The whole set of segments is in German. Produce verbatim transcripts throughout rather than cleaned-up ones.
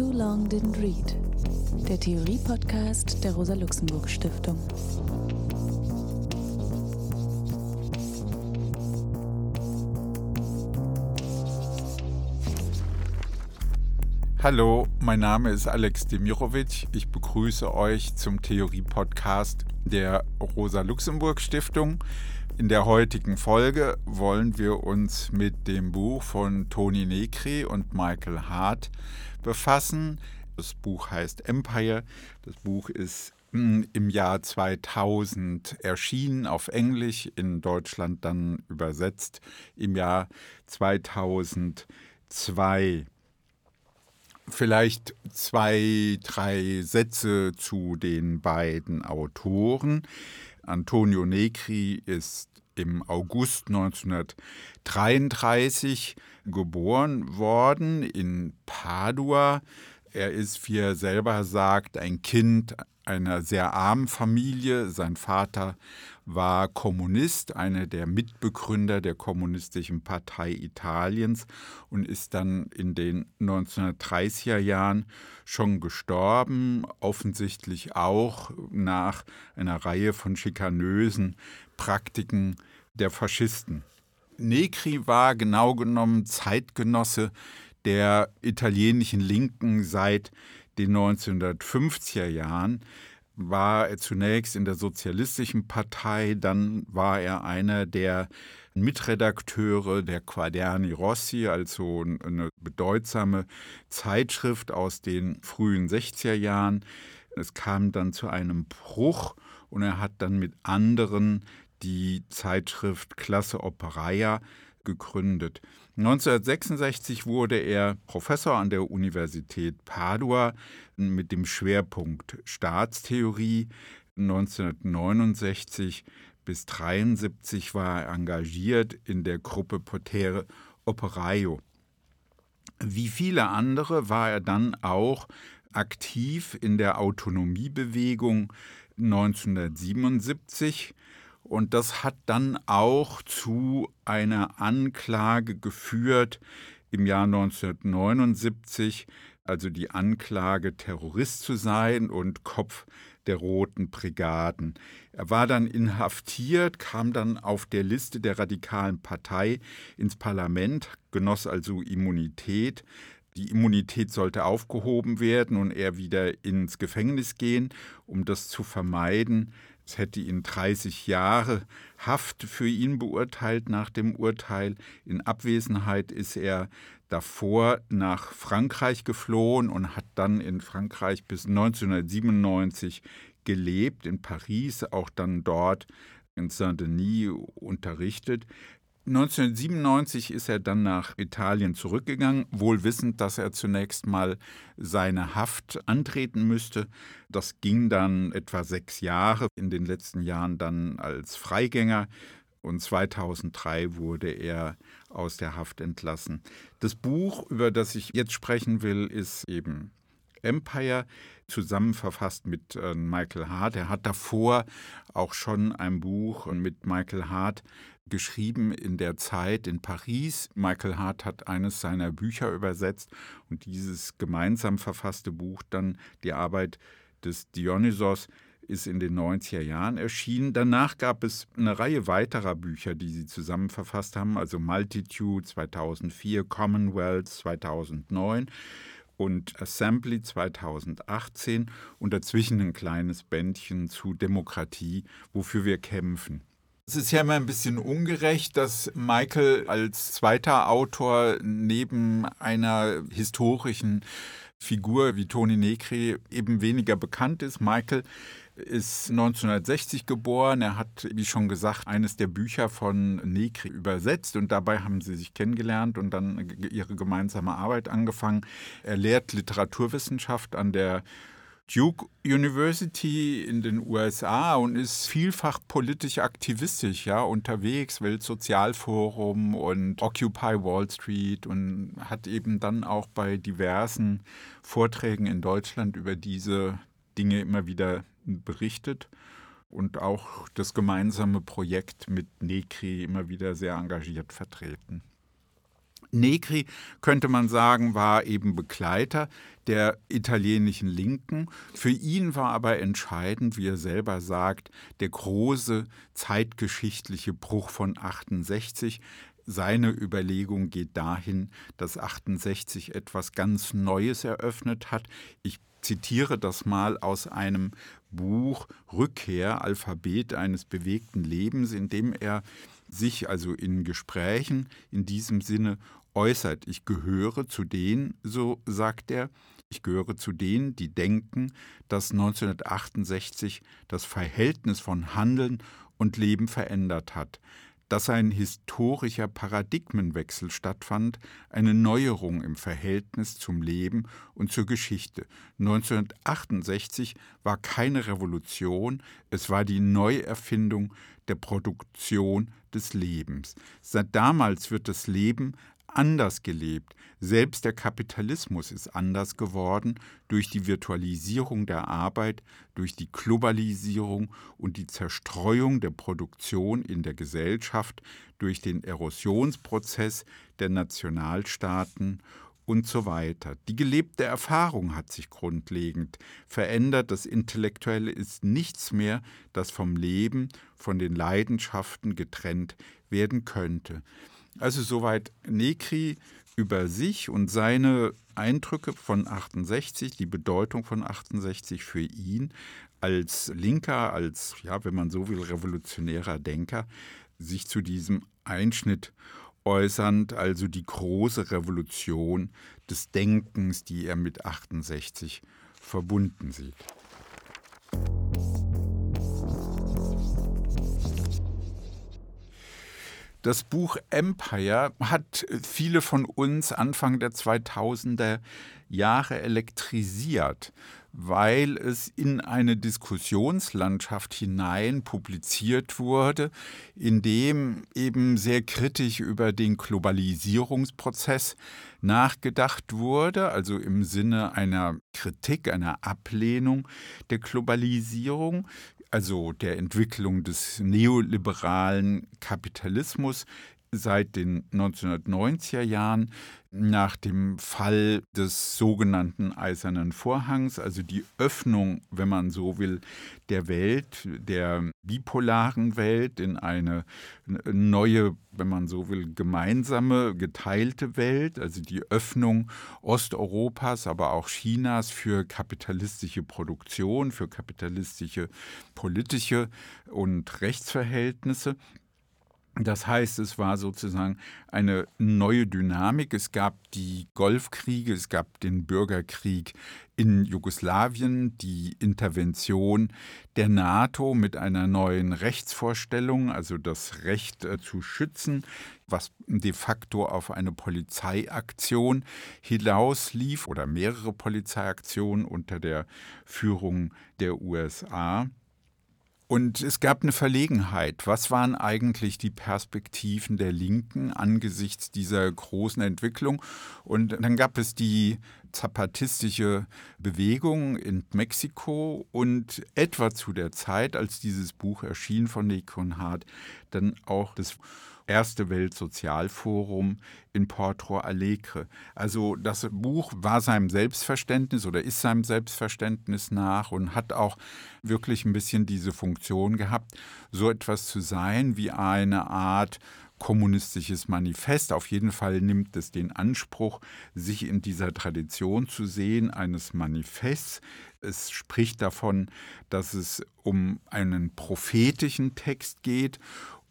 Too Long Didn't Read, der Theorie-Podcast der Rosa-Luxemburg-Stiftung. Hallo, mein Name ist Alex Demirović. Ich begrüße euch zum Theorie-Podcast der Rosa-Luxemburg-Stiftung. In der heutigen Folge wollen wir uns mit dem Buch von Antonio Negri und Michael Hardt befassen. Das Buch heißt Empire. Das Buch ist im Jahr zweitausend erschienen, auf Englisch, in Deutschland dann übersetzt im Jahr zweitausendzwei. Vielleicht zwei, drei Sätze zu den beiden Autoren. Antonio Negri ist im August neunzehnhundertdreiunddreißig geboren worden in Padua. Er ist, wie er selber sagt, ein Kind einer sehr armen Familie. Sein Vater war Kommunist, einer der Mitbegründer der Kommunistischen Partei Italiens, und ist dann in den neunzehnhundertdreißiger Jahren schon gestorben, offensichtlich auch nach einer Reihe von schikanösen Praktiken der Faschisten. Negri war genau genommen Zeitgenosse der italienischen Linken seit den neunzehnhundertfünfziger Jahren. War er zunächst in der Sozialistischen Partei, dann war er einer der Mitredakteure der Quaderni Rossi, also eine bedeutsame Zeitschrift aus den frühen sechziger Jahren. Es kam dann zu einem Bruch und er hat dann mit anderen die Zeitschrift Classe Operaia gegründet. neunzehnhundertsechsundsechzig wurde er Professor an der Universität Padua mit dem Schwerpunkt Staatstheorie. neunzehnhundertneunundsechzig bis neunzehnhundertdreiundsiebzig war er engagiert in der Gruppe Potere Operaio. Wie viele andere war er dann auch aktiv in der Autonomiebewegung neunzehnhundertsiebenundsiebzig. Und das hat dann auch zu einer Anklage geführt im Jahr neunzehnhundertneunundsiebzig, also die Anklage, Terrorist zu sein und Kopf der Roten Brigaden. Er war dann inhaftiert, kam dann auf der Liste der Radikalen Partei ins Parlament, genoss also Immunität. Die Immunität sollte aufgehoben werden und er wieder ins Gefängnis gehen, um das zu vermeiden. Es hätte ihn dreißig Jahre Haft für ihn beurteilt nach dem Urteil. In Abwesenheit ist er davor nach Frankreich geflohen und hat dann in Frankreich bis neunzehnhundertsiebenundneunzig gelebt, in Paris, auch dann dort in Saint-Denis unterrichtet. neunzehnhundertsiebenundneunzig ist er dann nach Italien zurückgegangen, wohl wissend, dass er zunächst mal seine Haft antreten müsste. Das ging dann etwa sechs Jahre, in den letzten Jahren dann als Freigänger, und zweitausenddrei wurde er aus der Haft entlassen. Das Buch, über das ich jetzt sprechen will, ist eben Empire, zusammen verfasst mit Michael Hardt. Er hat davor auch schon ein Buch mit Michael Hardt geschrieben in der Zeit in Paris. Michael Hardt hat eines seiner Bücher übersetzt und dieses gemeinsam verfasste Buch dann, die Arbeit des Dionysos, ist in den neunziger Jahren erschienen. Danach gab es eine Reihe weiterer Bücher, die sie zusammen verfasst haben, also Multitude zweitausendvier, Commonwealth zweitausendneun und Assembly zweitausendachtzehn und dazwischen ein kleines Bändchen zu Demokratie, wofür wir kämpfen. Es ist ja immer ein bisschen ungerecht, dass Michael als zweiter Autor neben einer historischen Figur wie Antonio Negri eben weniger bekannt ist. Michael ist neunzehnhundertsechzig geboren. Er hat, wie schon gesagt, eines der Bücher von Negri übersetzt und dabei haben sie sich kennengelernt und dann ihre gemeinsame Arbeit angefangen. Er lehrt Literaturwissenschaft an der Duke University in den U S A und ist vielfach politisch aktivistisch, ja, unterwegs, Weltsozialforum und Occupy Wall Street, und hat eben dann auch bei diversen Vorträgen in Deutschland über diese Dinge immer wieder berichtet und auch das gemeinsame Projekt mit Negri immer wieder sehr engagiert vertreten. Negri, könnte man sagen, war eben Begleiter der italienischen Linken. Für ihn war aber entscheidend, wie er selber sagt, der große zeitgeschichtliche Bruch von achtundsechzig. Seine Überlegung geht dahin, dass achtundsechzig etwas ganz Neues eröffnet hat. Ich zitiere das mal aus einem Buch Rückkehr, Alphabet eines bewegten Lebens, in dem er sich also in Gesprächen in diesem Sinne äußert. Ich gehöre zu denen, so sagt er, ich gehöre zu denen, die denken, dass neunzehnhundertachtundsechzig das Verhältnis von Handeln und Leben verändert hat, dass ein historischer Paradigmenwechsel stattfand, eine Neuerung im Verhältnis zum Leben und zur Geschichte. neunzehnhundertachtundsechzig war keine Revolution, es war die Neuerfindung der Produktion des Lebens. Seit damals wird das Leben anders gelebt. Selbst der Kapitalismus ist anders geworden durch die Virtualisierung der Arbeit, durch die Globalisierung und die Zerstreuung der Produktion in der Gesellschaft, durch den Erosionsprozess der Nationalstaaten und so weiter. Die gelebte Erfahrung hat sich grundlegend verändert. Das Intellektuelle ist nichts mehr, das vom Leben, von den Leidenschaften getrennt werden könnte. Also soweit Negri über sich und seine Eindrücke von achtundsechzig, die Bedeutung von achtundsechzig für ihn als Linker, als, ja, wenn man so will, revolutionärer Denker, sich zu diesem Einschnitt äußernd, also die große Revolution des Denkens, die er mit achtundsechzig verbunden sieht. Das Buch Empire hat viele von uns Anfang der zweitausender Jahre elektrisiert, weil es in eine Diskussionslandschaft hinein publiziert wurde, in dem eben sehr kritisch über den Globalisierungsprozess nachgedacht wurde, also im Sinne einer Kritik, einer Ablehnung der Globalisierung, also der Entwicklung des neoliberalen Kapitalismus seit den neunzehnhundertneunziger Jahren, nach dem Fall des sogenannten Eisernen Vorhangs, also die Öffnung, wenn man so will, der Welt, der bipolaren Welt in eine neue, wenn man so will, gemeinsame, geteilte Welt, also die Öffnung Osteuropas, aber auch Chinas für kapitalistische Produktion, für kapitalistische politische und Rechtsverhältnisse. Das heißt, es war sozusagen eine neue Dynamik. Es gab die Golfkriege, es gab den Bürgerkrieg in Jugoslawien, die Intervention der NATO mit einer neuen Rechtsvorstellung, also das Recht zu schützen, was de facto auf eine Polizeiaktion hinauslief oder mehrere Polizeiaktionen unter der Führung der U S A. Und es gab eine Verlegenheit. Was waren eigentlich die Perspektiven der Linken angesichts dieser großen Entwicklung? Und dann gab es die zapatistische Bewegung in Mexiko und etwa zu der Zeit, als dieses Buch erschien von Negri und Hardt, dann auch das erste Weltsozialforum in Porto Alegre. Also das Buch war seinem Selbstverständnis oder ist seinem Selbstverständnis nach und hat auch wirklich ein bisschen diese Funktion gehabt, so etwas zu sein wie eine Art kommunistisches Manifest. Auf jeden Fall nimmt es den Anspruch, sich in dieser Tradition zu sehen, eines Manifests. Es spricht davon, dass es um einen prophetischen Text geht.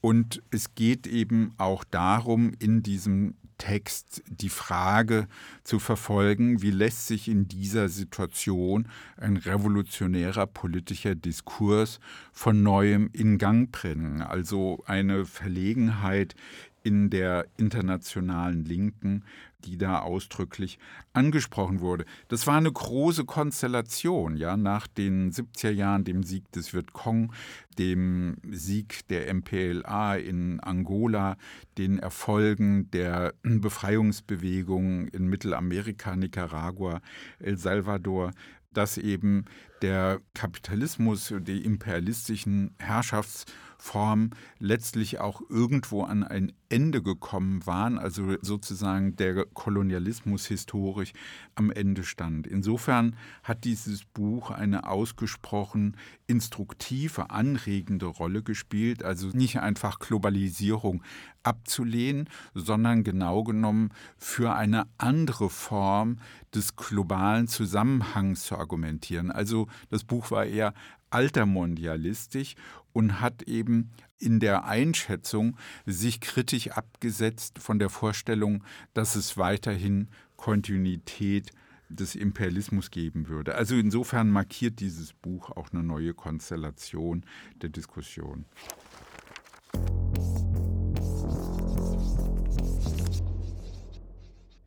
Und es geht eben auch darum, in diesem Text die Frage zu verfolgen, wie lässt sich in dieser Situation ein revolutionärer politischer Diskurs von Neuem in Gang bringen. Also eine Verlegenheit in der internationalen Linken, die da ausdrücklich angesprochen wurde. Das war eine große Konstellation, ja, nach den siebziger Jahren, dem Sieg des Vietcong, dem Sieg der M P L A in Angola, den Erfolgen der Befreiungsbewegungen in Mittelamerika, Nicaragua, El Salvador, dass eben der Kapitalismus, die imperialistischen Herrschaftsformen letztlich auch irgendwo an ein Ende gekommen waren, also sozusagen der Kolonialismus historisch am Ende stand. Insofern hat dieses Buch eine ausgesprochen instruktive, anregende Rolle gespielt, also nicht einfach Globalisierung abzulehnen, sondern genau genommen für eine andere Form des globalen Zusammenhangs zu argumentieren. Also das Buch war eher altermondialistisch und hat eben in der Einschätzung sich kritisch abgesetzt von der Vorstellung, dass es weiterhin Kontinuität des Imperialismus geben würde. Also insofern markiert dieses Buch auch eine neue Konstellation der Diskussion.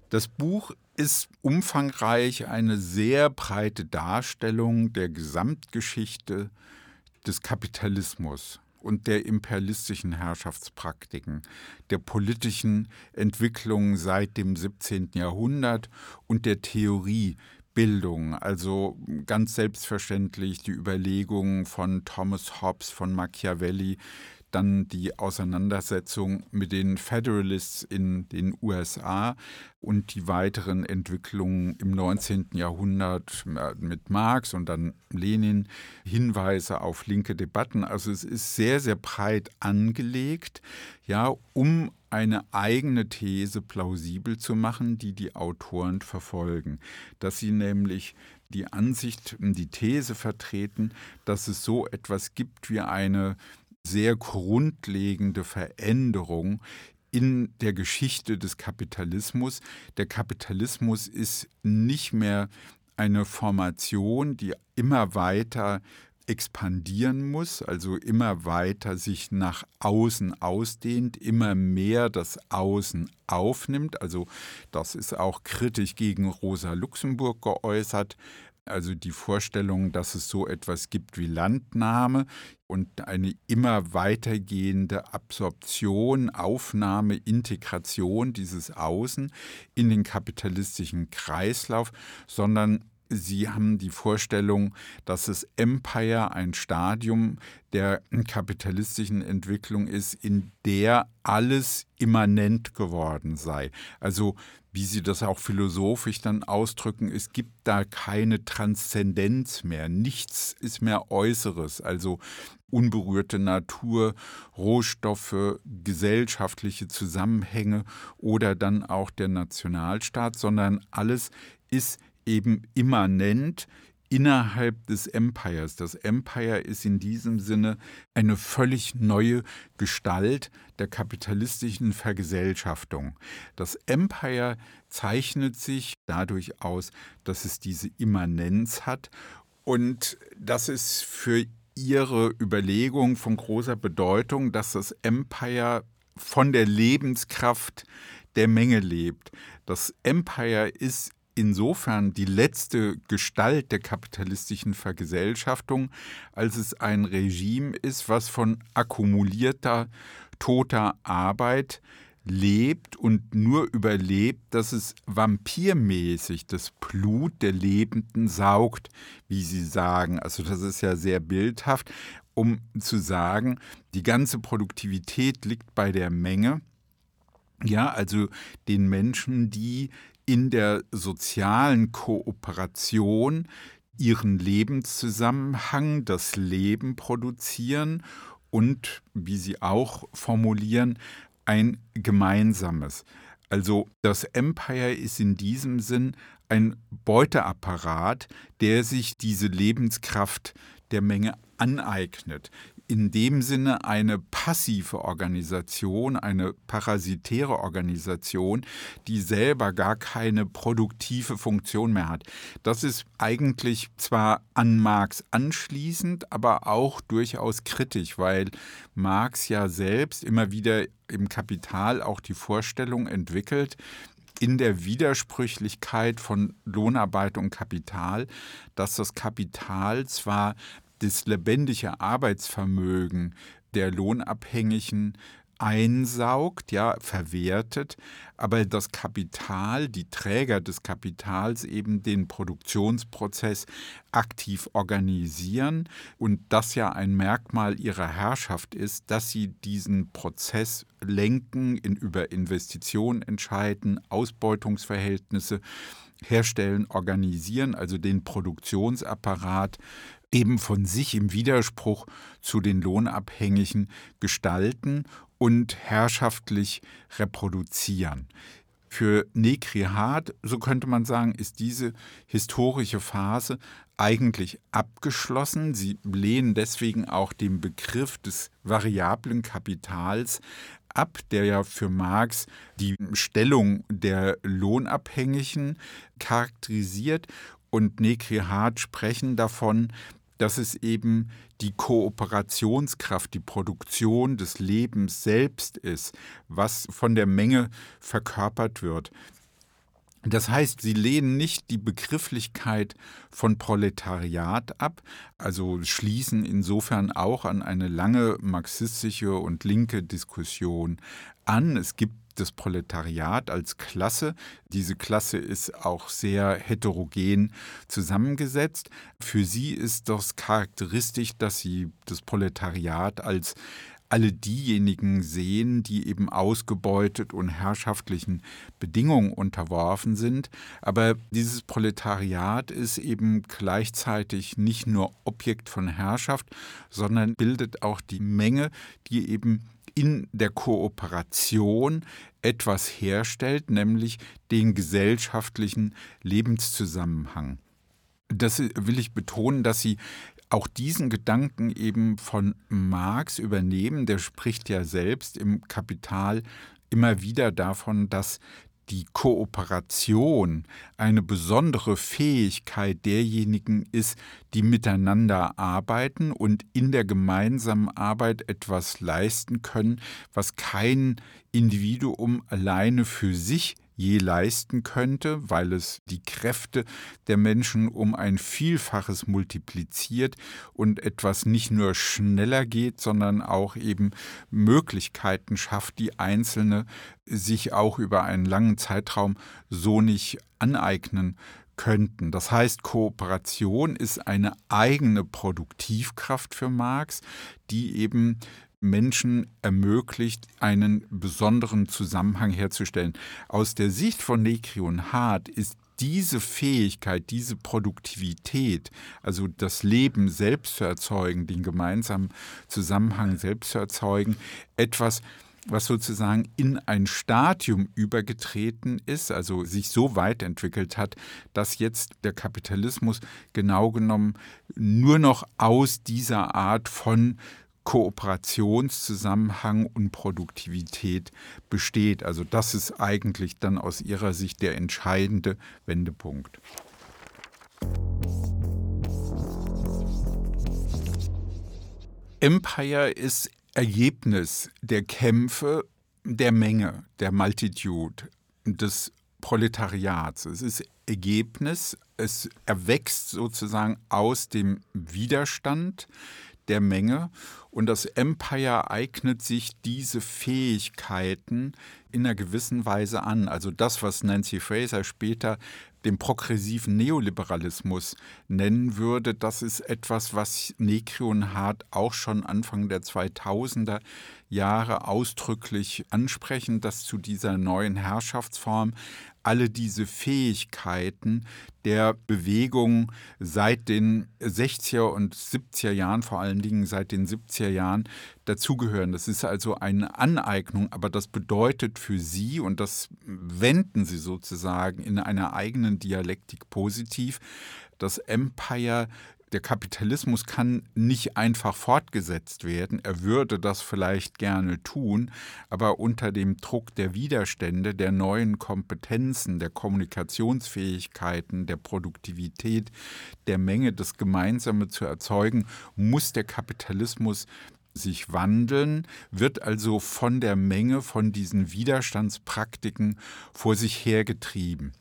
Das Buch ist umfangreich eine sehr breite Darstellung der Gesamtgeschichte des Kapitalismus und der imperialistischen Herrschaftspraktiken, der politischen Entwicklungen seit dem siebzehnten Jahrhundert und der Theoriebildung. Also ganz selbstverständlich die Überlegungen von Thomas Hobbes, von Machiavelli, dann die Auseinandersetzung mit den Federalists in den U S A und die weiteren Entwicklungen im neunzehnten Jahrhundert mit Marx und dann Lenin, Hinweise auf linke Debatten. Also es ist sehr, sehr breit angelegt, ja, um eine eigene These plausibel zu machen, die die Autoren verfolgen. Dass sie nämlich die Ansicht, die These vertreten, dass es so etwas gibt wie eine sehr grundlegende Veränderung in der Geschichte des Kapitalismus. Der Kapitalismus ist nicht mehr eine Formation, die immer weiter expandieren muss, also immer weiter sich nach außen ausdehnt, immer mehr das Außen aufnimmt. Also das ist auch kritisch gegen Rosa Luxemburg geäußert. Also die Vorstellung, dass es so etwas gibt wie Landnahme und eine immer weitergehende Absorption, Aufnahme, Integration dieses Außen in den kapitalistischen Kreislauf, sondern sie haben die Vorstellung, dass das Empire ein Stadium der kapitalistischen Entwicklung ist, in der alles immanent geworden sei. Also wie sie das auch philosophisch dann ausdrücken, es gibt da keine Transzendenz mehr, nichts ist mehr Äußeres, also unberührte Natur, Rohstoffe, gesellschaftliche Zusammenhänge oder dann auch der Nationalstaat, sondern alles ist eben immanent innerhalb des Empires. Das Empire ist in diesem Sinne eine völlig neue Gestalt der kapitalistischen Vergesellschaftung. Das Empire zeichnet sich dadurch aus, dass es diese Immanenz hat, und das ist für ihre Überlegung von großer Bedeutung, dass das Empire von der Lebenskraft der Menge lebt. Das Empire ist insofern die letzte Gestalt der kapitalistischen Vergesellschaftung, als es ein Regime ist, was von akkumulierter, toter Arbeit lebt und nur überlebt, dass es vampirmäßig das Blut der Lebenden saugt, wie sie sagen. Also das ist ja sehr bildhaft, um zu sagen, die ganze Produktivität liegt bei der Menge, ja, also den Menschen, die in der sozialen Kooperation ihren Lebenszusammenhang, das Leben produzieren und, wie sie auch formulieren, ein gemeinsames. Also das Empire ist in diesem Sinn ein Beuteapparat, der sich diese Lebenskraft der Menge aneignet. In dem Sinne eine passive Organisation, eine parasitäre Organisation, die selber gar keine produktive Funktion mehr hat. Das ist eigentlich zwar an Marx anschließend, aber auch durchaus kritisch, weil Marx ja selbst immer wieder im Kapital auch die Vorstellung entwickelt, in der Widersprüchlichkeit von Lohnarbeit und Kapital, dass das Kapital zwar das lebendige Arbeitsvermögen der lohnabhängigen einsaugt, ja, verwertet, aber das Kapital, die Träger des Kapitals eben den Produktionsprozess aktiv organisieren und das ja ein Merkmal ihrer Herrschaft ist, dass sie diesen Prozess lenken, in, über Investitionen entscheiden, Ausbeutungsverhältnisse herstellen, organisieren, also den Produktionsapparat eben von sich im Widerspruch zu den Lohnabhängigen gestalten und herrschaftlich reproduzieren. Für Negri Hardt, so könnte man sagen, ist diese historische Phase eigentlich abgeschlossen. Sie lehnen deswegen auch den Begriff des variablen Kapitals ab, der ja für Marx die Stellung der Lohnabhängigen charakterisiert. Und Negri Hardt sprechen davon, dass es eben die Kooperationskraft, die Produktion des Lebens selbst ist, was von der Menge verkörpert wird. Das heißt, sie lehnen nicht die Begrifflichkeit von Proletariat ab, also schließen insofern auch an eine lange marxistische und linke Diskussion an. Es gibt das Proletariat als Klasse. Diese Klasse ist auch sehr heterogen zusammengesetzt. Für sie ist das charakteristisch, dass sie das Proletariat als alle diejenigen sehen, die eben ausgebeutet und herrschaftlichen Bedingungen unterworfen sind. Aber dieses Proletariat ist eben gleichzeitig nicht nur Objekt von Herrschaft, sondern bildet auch die Menge, die eben in der Kooperation etwas herstellt, nämlich den gesellschaftlichen Lebenszusammenhang. Das will ich betonen, dass sie auch diesen Gedanken eben von Marx übernehmen. Der spricht ja selbst im Kapital immer wieder davon, dass die Kooperation eine besondere Fähigkeit derjenigen ist, die miteinander arbeiten und in der gemeinsamen Arbeit etwas leisten können, was kein Individuum alleine für sich je leisten könnte, weil es die Kräfte der Menschen um ein Vielfaches multipliziert und etwas nicht nur schneller geht, sondern auch eben Möglichkeiten schafft, die Einzelne sich auch über einen langen Zeitraum so nicht aneignen könnten. Das heißt, Kooperation ist eine eigene Produktivkraft für Marx, die eben Menschen ermöglicht, einen besonderen Zusammenhang herzustellen. Aus der Sicht von Negri und Hardt ist diese Fähigkeit, diese Produktivität, also das Leben selbst zu erzeugen, den gemeinsamen Zusammenhang selbst zu erzeugen, etwas, was sozusagen in ein Stadium übergetreten ist, also sich so weit entwickelt hat, dass jetzt der Kapitalismus genau genommen nur noch aus dieser Art von Kooperationszusammenhang und Produktivität besteht. Also das ist eigentlich dann aus ihrer Sicht der entscheidende Wendepunkt. Empire ist Ergebnis der Kämpfe der Menge, der Multitude, des Proletariats. Es ist Ergebnis, es erwächst sozusagen aus dem Widerstand der Menge, und das Empire eignet sich diese Fähigkeiten in einer gewissen Weise an. Also das, was Nancy Fraser später den progressiven Neoliberalismus nennen würde, das ist etwas, was Negri und Hardt auch schon Anfang der zweitausender Jahre ausdrücklich ansprechen, dass zu dieser neuen Herrschaftsform alle diese Fähigkeiten der Bewegung seit den sechziger und siebziger Jahren, vor allen Dingen seit den siebziger Jahren, dazugehören. Das ist also eine Aneignung, aber das bedeutet für sie, und das wenden sie sozusagen in einer eigenen Dialektik positiv, das Empire, der Kapitalismus kann nicht einfach fortgesetzt werden. Er würde das vielleicht gerne tun, aber unter dem Druck der Widerstände, der neuen Kompetenzen, der Kommunikationsfähigkeiten, der Produktivität, der Menge, das Gemeinsame zu erzeugen, muss der Kapitalismus sich wandeln, wird also von der Menge, von diesen Widerstandspraktiken vor sich hergetrieben.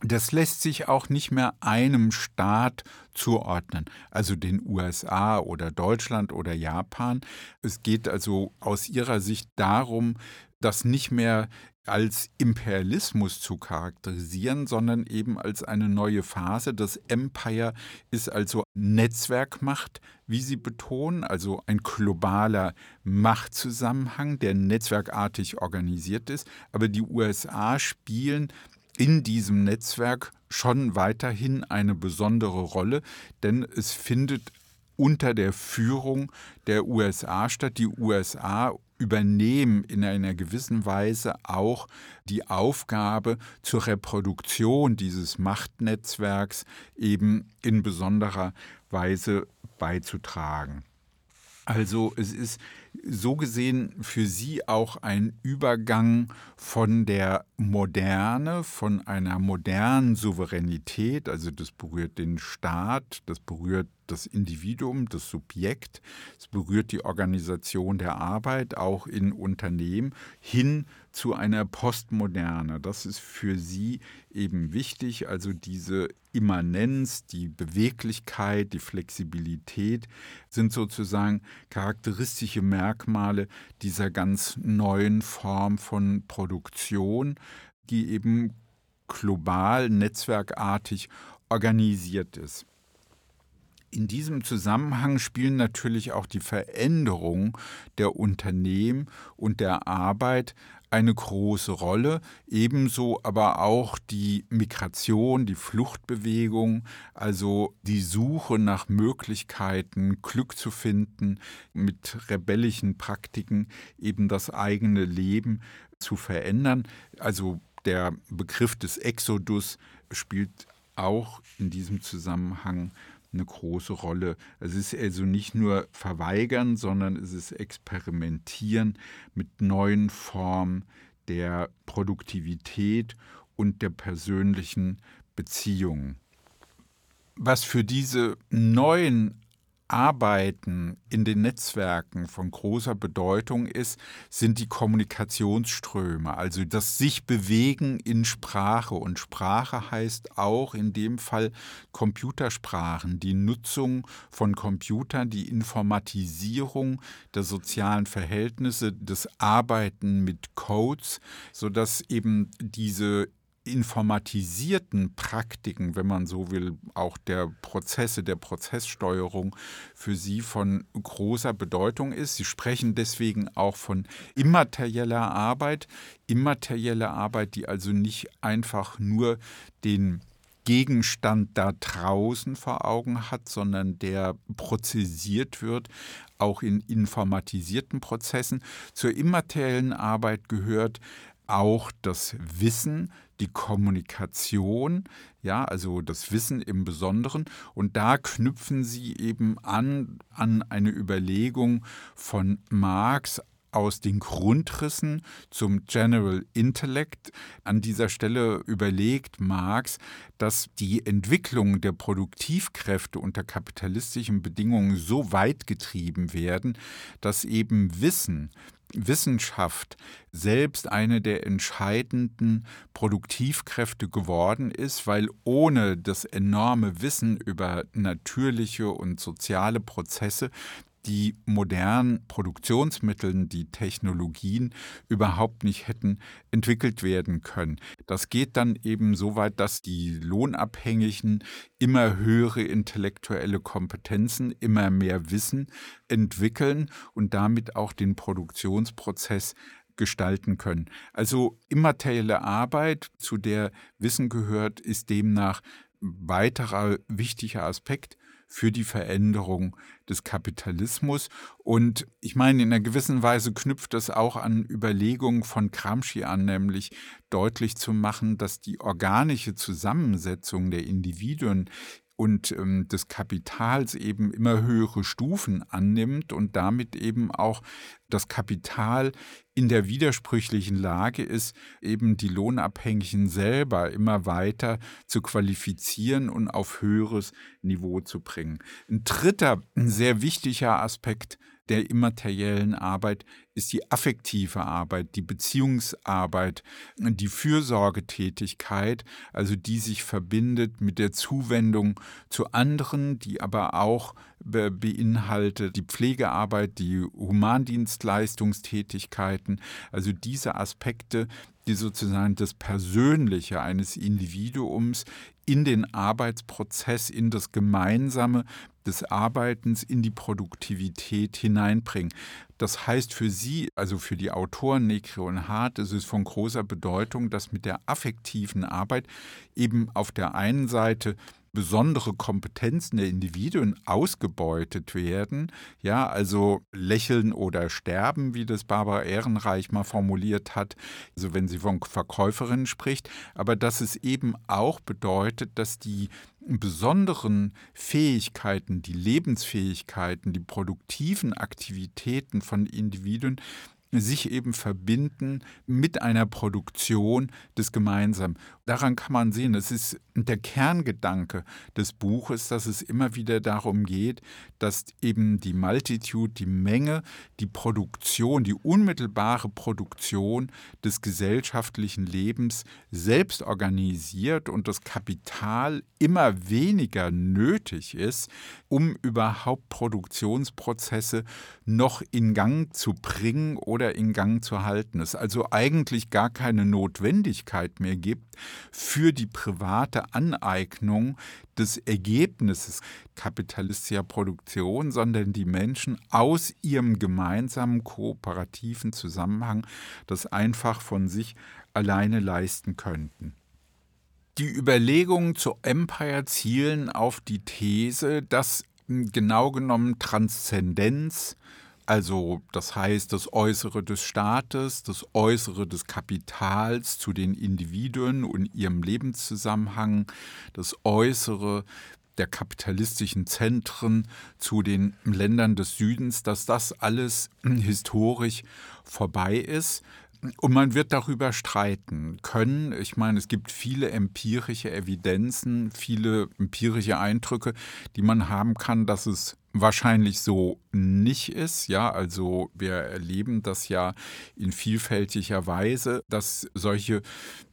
Das lässt sich auch nicht mehr einem Staat zuordnen, also den U S A oder Deutschland oder Japan. Es geht also aus ihrer Sicht darum, das nicht mehr als Imperialismus zu charakterisieren, sondern eben als eine neue Phase. Das Empire ist also Netzwerkmacht, wie Sie betonen, also ein globaler Machtzusammenhang, der netzwerkartig organisiert ist. Aber die U S A spielen in diesem Netzwerk schon weiterhin eine besondere Rolle, denn es findet unter der Führung der U S A statt. Die U S A übernehmen in einer gewissen Weise auch die Aufgabe zur Reproduktion dieses Machtnetzwerks eben in besonderer Weise beizutragen. Also es ist so gesehen für Sie auch ein Übergang von der Moderne, von einer modernen Souveränität, also das berührt den Staat, das berührt das Individuum, das Subjekt, es berührt die Organisation der Arbeit, auch in Unternehmen, hin zu einer Postmoderne. Das ist für Sie eben wichtig, also diese Immanenz, die Beweglichkeit, die Flexibilität sind sozusagen charakteristische Merkmale dieser ganz neuen Form von Produktion, die eben global, netzwerkartig organisiert ist. In diesem Zusammenhang spielen natürlich auch die Veränderungen der Unternehmen und der Arbeit eine große Rolle, ebenso aber auch die Migration, die Fluchtbewegung, also die Suche nach Möglichkeiten, Glück zu finden, mit rebellischen Praktiken eben das eigene Leben zu verändern. Also der Begriff des Exodus spielt auch in diesem Zusammenhang eine große Rolle. Es ist also nicht nur Verweigern, sondern es ist Experimentieren mit neuen Formen der Produktivität und der persönlichen Beziehungen. Was für diese neuen Arbeiten in den Netzwerken von großer Bedeutung ist, sind die Kommunikationsströme, also das sich bewegen in Sprache. Und Sprache heißt auch in dem Fall Computersprachen, die Nutzung von Computern, die Informatisierung der sozialen Verhältnisse, das Arbeiten mit Codes, sodass eben diese informatisierten Praktiken, wenn man so will, auch der Prozesse, der Prozesssteuerung für Sie von großer Bedeutung ist. Sie sprechen deswegen auch von immaterieller Arbeit. Immaterielle Arbeit, die also nicht einfach nur den Gegenstand da draußen vor Augen hat, sondern der prozessiert wird, auch in informatisierten Prozessen. Zur immateriellen Arbeit gehört auch das Wissen, die Kommunikation, ja, also das Wissen im Besonderen. Und da knüpfen Sie eben an, an eine Überlegung von Marx aus den Grundrissen zum General Intellect. An dieser Stelle überlegt Marx, dass die Entwicklung der Produktivkräfte unter kapitalistischen Bedingungen so weit getrieben werden, dass eben Wissen, Wissenschaft selbst eine der entscheidenden Produktivkräfte geworden ist, weil ohne das enorme Wissen über natürliche und soziale Prozesse die modernen Produktionsmittel, die Technologien überhaupt nicht hätten entwickelt werden können. Das geht dann eben so weit, dass die Lohnabhängigen immer höhere intellektuelle Kompetenzen, immer mehr Wissen entwickeln und damit auch den Produktionsprozess gestalten können. Also immaterielle Arbeit, zu der Wissen gehört, ist demnach ein weiterer wichtiger Aspekt für die Veränderung des Kapitalismus. Und ich meine, in einer gewissen Weise knüpft das auch an Überlegungen von Gramsci an, nämlich deutlich zu machen, dass die organische Zusammensetzung der Individuen und ähm, des Kapitals eben immer höhere Stufen annimmt und damit eben auch das Kapital in der widersprüchlichen Lage ist, eben die Lohnabhängigen selber immer weiter zu qualifizieren und auf höheres Niveau zu bringen. Ein dritter, ein sehr wichtiger Aspekt der immateriellen Arbeit ist die affektive Arbeit, die Beziehungsarbeit, die Fürsorgetätigkeit, also die sich verbindet mit der Zuwendung zu anderen, die aber auch be- beinhaltet die Pflegearbeit, die Humandienstleistungstätigkeiten, also diese Aspekte, die sozusagen das Persönliche eines Individuums in den Arbeitsprozess, in das Gemeinsame des Arbeitens, in die Produktivität hineinbringen. Das heißt für sie, also für die Autoren Negri und Hardt, ist es von großer Bedeutung, dass mit der affektiven Arbeit eben auf der einen Seite besondere Kompetenzen der Individuen ausgebeutet werden, ja, also lächeln oder sterben, wie das Barbara Ehrenreich mal formuliert hat, also wenn sie von Verkäuferinnen spricht, aber dass es eben auch bedeutet, dass die besonderen Fähigkeiten, die Lebensfähigkeiten, die produktiven Aktivitäten von Individuen sich eben verbinden mit einer Produktion des Gemeinsamen. Daran kann man sehen, es ist der Kerngedanke des Buches, dass es immer wieder darum geht, dass eben die Multitude, die Menge, die Produktion, die unmittelbare Produktion des gesellschaftlichen Lebens selbst organisiert und das Kapital immer weniger nötig ist, um überhaupt Produktionsprozesse noch in Gang zu bringen oder oder in Gang zu halten, es also eigentlich gar keine Notwendigkeit mehr gibt für die private Aneignung des Ergebnisses kapitalistischer Produktion, sondern die Menschen aus ihrem gemeinsamen kooperativen Zusammenhang das einfach von sich alleine leisten könnten. Die Überlegungen zu Empire zielen auf die These, dass genau genommen Transzendenz, also das heißt, das Äußere des Staates, das Äußere des Kapitals zu den Individuen und ihrem Lebenszusammenhang, das Äußere der kapitalistischen Zentren zu den Ländern des Südens, dass das alles historisch vorbei ist. Und man wird darüber streiten können. Ich meine, es gibt viele empirische Evidenzen, viele empirische Eindrücke, die man haben kann, dass es wahrscheinlich so nicht ist. Ja, also wir erleben das ja in vielfältiger Weise, dass solche,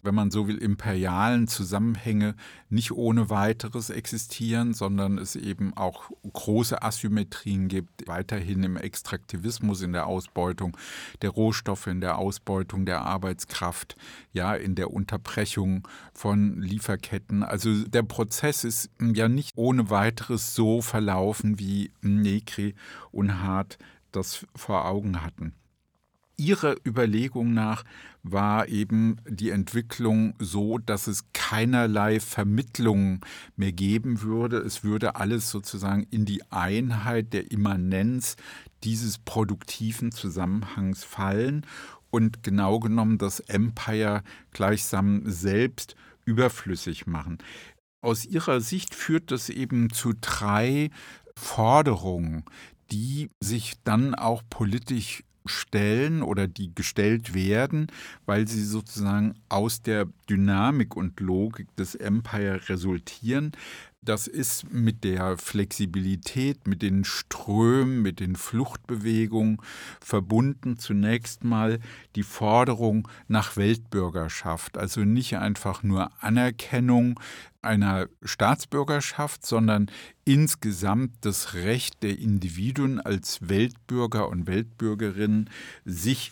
wenn man so will, imperialen Zusammenhänge nicht ohne weiteres existieren, sondern es eben auch große Asymmetrien gibt, weiterhin im Extraktivismus, in der Ausbeutung der Rohstoffe, in der Ausbeutung der Arbeitskraft, ja, in der Unterbrechung von Lieferketten. Also der Prozess ist ja nicht ohne weiteres so verlaufen, wie Negri und Hardt das vor Augen hatten. Ihrer Überlegung nach war eben die Entwicklung so, dass es keinerlei Vermittlung mehr geben würde. Es würde alles sozusagen in die Einheit der Immanenz dieses produktiven Zusammenhangs fallen und genau genommen das Empire gleichsam selbst überflüssig machen. Aus ihrer Sicht führt das eben zu drei Forderungen, die sich dann auch politisch stellen oder die gestellt werden, weil sie sozusagen aus der Dynamik und Logik des Empire resultieren. Das ist mit der Flexibilität, mit den Strömen, mit den Fluchtbewegungen verbunden zunächst mal die Forderung nach Weltbürgerschaft, also nicht einfach nur Anerkennung einer Staatsbürgerschaft, sondern insgesamt das Recht der Individuen als Weltbürger und Weltbürgerinnen, sich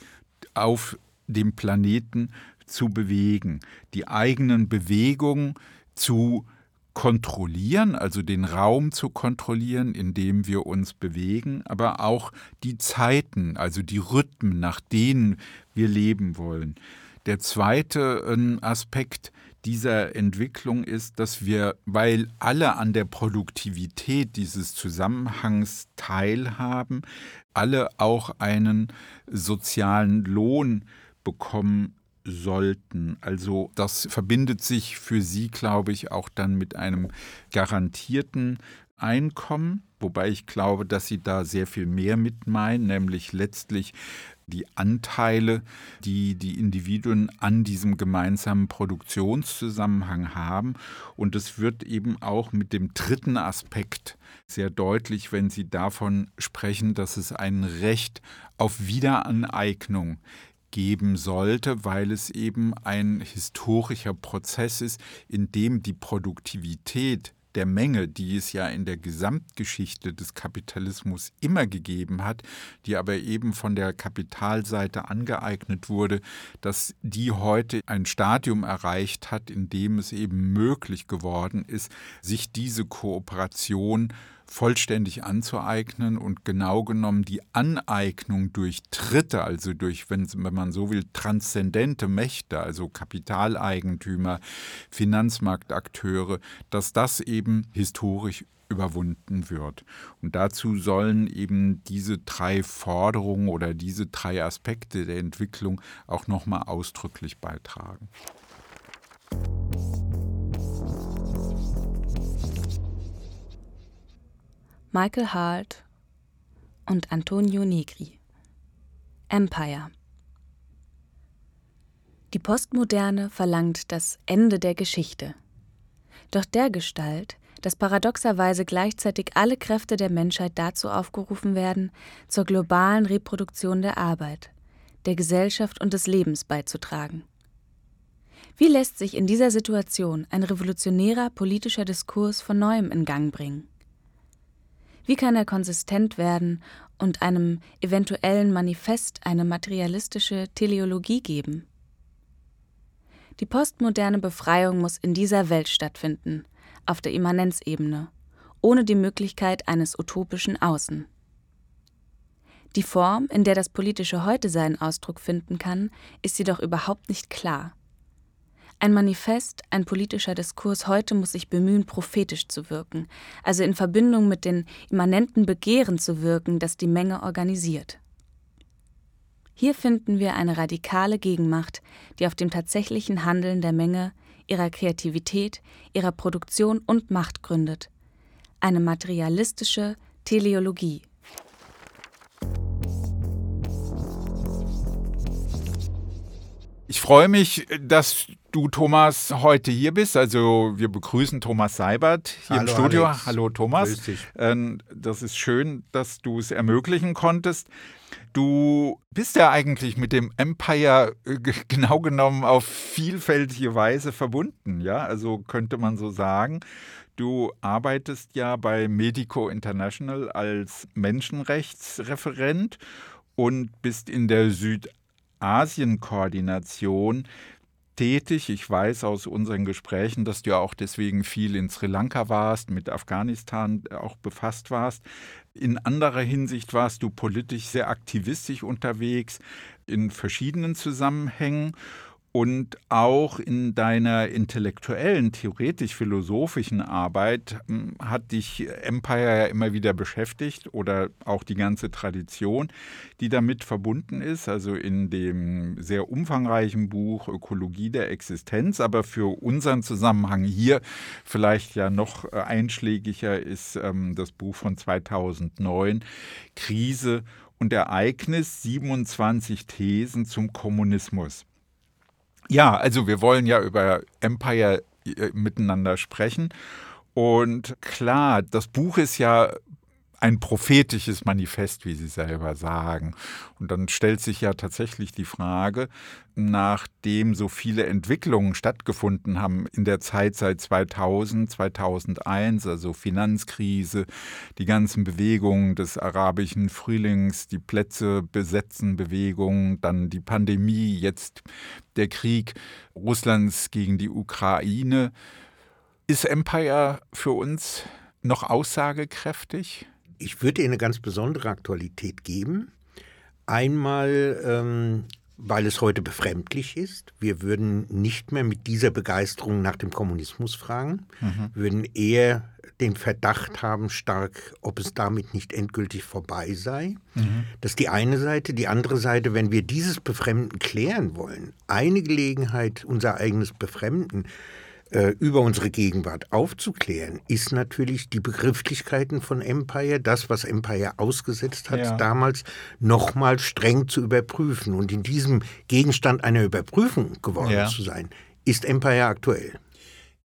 auf dem Planeten zu bewegen, die eigenen Bewegungen zu kontrollieren, also den Raum zu kontrollieren, in dem wir uns bewegen, aber auch die Zeiten, also die Rhythmen, nach denen wir leben wollen. Der zweite Aspekt dieser Entwicklung ist, dass wir, weil alle an der Produktivität dieses Zusammenhangs teilhaben, alle auch einen sozialen Lohn bekommen sollten. Also das verbindet sich für sie, glaube ich, auch dann mit einem garantierten Einkommen, wobei ich glaube, dass sie da sehr viel mehr mit meinen, nämlich letztlich die Anteile, die die Individuen an diesem gemeinsamen Produktionszusammenhang haben. Und es wird eben auch mit dem dritten Aspekt sehr deutlich, wenn Sie davon sprechen, dass es ein Recht auf Wiederaneignung geben sollte, weil es eben ein historischer Prozess ist, in dem die Produktivität der Menge, die es ja in der Gesamtgeschichte des Kapitalismus immer gegeben hat, die aber eben von der Kapitalseite angeeignet wurde, dass die heute ein Stadium erreicht hat, in dem es eben möglich geworden ist, sich diese Kooperation vollständig anzueignen und genau genommen die Aneignung durch Dritte, also durch, wenn man so will, transzendente Mächte, also Kapitaleigentümer, Finanzmarktakteure, dass das eben historisch überwunden wird. Und dazu sollen eben diese drei Forderungen oder diese drei Aspekte der Entwicklung auch nochmal ausdrücklich beitragen. Michael Hardt und Antonio Negri. Empire. Die Postmoderne verlangt das Ende der Geschichte. Doch dergestalt, dass paradoxerweise gleichzeitig alle Kräfte der Menschheit dazu aufgerufen werden, zur globalen Reproduktion der Arbeit, der Gesellschaft und des Lebens beizutragen. Wie lässt sich in dieser Situation ein revolutionärer politischer Diskurs von Neuem in Gang bringen? Wie kann er konsistent werden und einem eventuellen Manifest eine materialistische Teleologie geben? Die postmoderne Befreiung muss in dieser Welt stattfinden, auf der Immanenzebene, ohne die Möglichkeit eines utopischen Außen. Die Form, in der das politische Heute seinen Ausdruck finden kann, ist jedoch überhaupt nicht klar. Ein Manifest, ein politischer Diskurs heute muss sich bemühen, prophetisch zu wirken, also in Verbindung mit den immanenten Begehren zu wirken, das die Menge organisiert. Hier finden wir eine radikale Gegenmacht, die auf dem tatsächlichen Handeln der Menge, ihrer Kreativität, ihrer Produktion und Macht gründet. Eine materialistische Teleologie. Ich freue mich, dass du, Thomas, heute hier bist. Also wir begrüßen Thomas Seibert hier Hallo im Studio. Alex. Hallo Thomas. Grüß dich. Das ist schön, dass du es ermöglichen konntest. Du bist ja eigentlich mit dem Empire genau genommen auf vielfältige Weise verbunden, ja? Also könnte man so sagen. Du arbeitest ja bei Medico International als Menschenrechtsreferent und bist in der Südasien-Koordination tätig. Ich weiß aus unseren Gesprächen, dass du ja auch deswegen viel in Sri Lanka warst, mit Afghanistan auch befasst warst. In anderer Hinsicht warst du politisch sehr aktivistisch unterwegs in verschiedenen Zusammenhängen und auch in deiner intellektuellen, theoretisch-philosophischen Arbeit hat dich Empire ja immer wieder beschäftigt oder auch die ganze Tradition, die damit verbunden ist, also in dem sehr umfangreichen Buch Ökologie der Existenz, aber für unseren Zusammenhang hier vielleicht ja noch einschlägiger ist das Buch von zweitausendneun, Krise und Ereignis, siebenundzwanzig Thesen zum Kommunismus. Ja, also wir wollen ja über Empire miteinander sprechen und klar, das Buch ist ja ein prophetisches Manifest, wie Sie selber sagen. Und dann stellt sich ja tatsächlich die Frage, nachdem so viele Entwicklungen stattgefunden haben in der Zeit seit zweitausend, zweitausendeins, also Finanzkrise, die ganzen Bewegungen des arabischen Frühlings, die Plätze besetzen Bewegungen, dann die Pandemie, jetzt der Krieg Russlands gegen die Ukraine. Ist Empire für uns noch aussagekräftig? Ich würde ihr eine ganz besondere Aktualität geben. Einmal, ähm, weil es heute befremdlich ist. Wir würden nicht mehr mit dieser Begeisterung nach dem Kommunismus fragen, mhm. würden eher den Verdacht haben, stark, ob es damit nicht endgültig vorbei sei. Mhm. Das ist die eine Seite. Die andere Seite, wenn wir dieses Befremden klären wollen, eine Gelegenheit, unser eigenes Befremden äh, über unsere Gegenwart aufzuklären, ist natürlich die Begrifflichkeiten von Empire, das, was Empire ausgesetzt hat, ja. damals nochmal streng zu überprüfen. Und in diesem Gegenstand einer Überprüfung geworden ja. zu sein, ist Empire aktuell.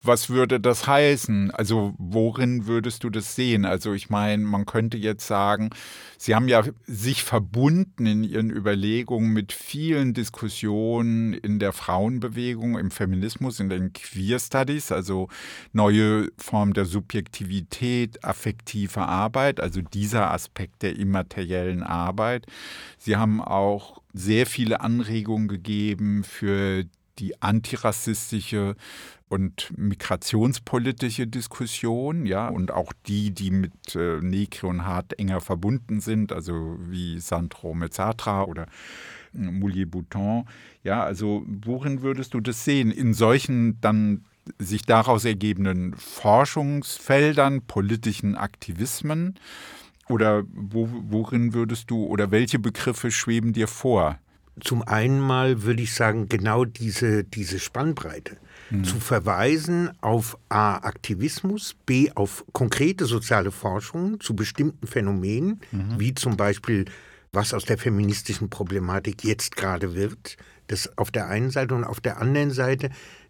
Was würde das heißen? Also worin würdest du das sehen? Also ich meine, man könnte jetzt sagen, sie haben ja sich verbunden in ihren Überlegungen mit vielen Diskussionen in der Frauenbewegung, im Feminismus, in den Queer Studies, also neue Formen der Subjektivität, affektive Arbeit, also dieser Aspekt der immateriellen Arbeit. Sie haben auch sehr viele Anregungen gegeben für die antirassistische und migrationspolitische Diskussion, ja, und auch die, die mit äh, Negri und Hardt enger verbunden sind, also wie Sandro Mezzatra oder äh, Moulier-Bouton. Ja, also worin würdest du das sehen? In solchen dann sich daraus ergebenden Forschungsfeldern, politischen Aktivismen? Oder wo, worin würdest du, oder welche Begriffe schweben dir vor? Zum einen mal würde ich sagen, genau diese, diese Spannbreite. Mhm. Zu verweisen auf A. Aktivismus, B. auf konkrete soziale Forschung zu bestimmten Phänomenen, mhm. wie zum Beispiel, was aus der feministischen Problematik jetzt gerade wird, das auf der einen Seite und auf der anderen Seite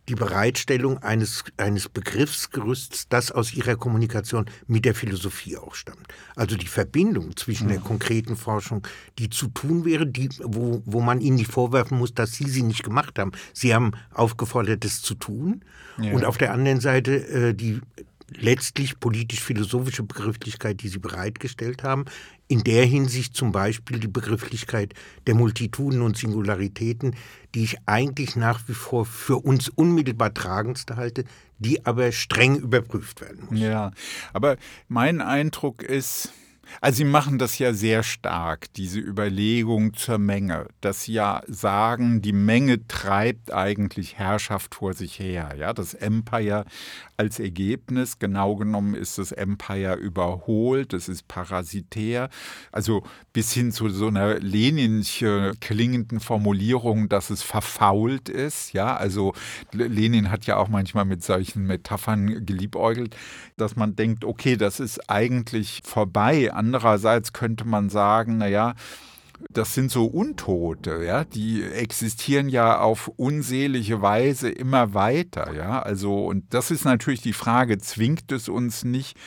die Bereitstellung eines, eines Begriffsgerüsts, das aus ihrer Kommunikation mit der Philosophie auch stammt. Also die Verbindung zwischen der konkreten Forschung, die zu tun wäre, die, wo, wo man ihnen nicht vorwerfen muss, dass sie sie nicht gemacht haben. Sie haben aufgefordert, das zu tun. Ja. Und auf der anderen Seite äh, die letztlich politisch-philosophische Begrifflichkeit, die sie bereitgestellt haben, in der Hinsicht zum Beispiel die Begrifflichkeit der Multituden und Singularitäten, die ich eigentlich nach wie vor für uns unmittelbar tragendste halte, die aber streng überprüft werden muss. Ja, aber mein Eindruck ist, also Sie machen das ja sehr stark, diese Überlegung zur Menge, dass Sie ja sagen, die Menge treibt eigentlich Herrschaft vor sich her. Ja? Das Empire als Ergebnis, genau genommen ist das Empire überholt, das ist parasitär, also bis hin zu so einer leninische klingenden Formulierung, dass es verfault ist. Ja? Also Lenin hat ja auch manchmal mit solchen Metaphern geliebäugelt, dass man denkt, okay, das ist eigentlich vorbei. Andererseits könnte man sagen, naja, das sind so Untote, ja, die existieren ja auf unselige Weise immer weiter, ja, also und das ist natürlich die Frage, zwingt es uns nicht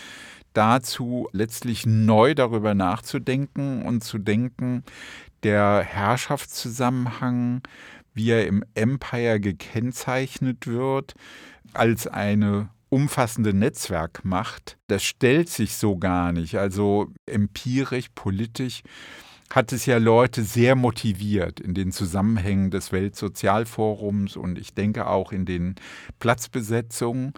dazu, letztlich neu darüber nachzudenken und zu denken, der Herrschaftszusammenhang, wie er im Empire gekennzeichnet wird, als eine umfassende Netzwerk macht, das stellt sich so gar nicht. Also empirisch, politisch hat es ja Leute sehr motiviert in den Zusammenhängen des Weltsozialforums und ich denke auch in den Platzbesetzungen.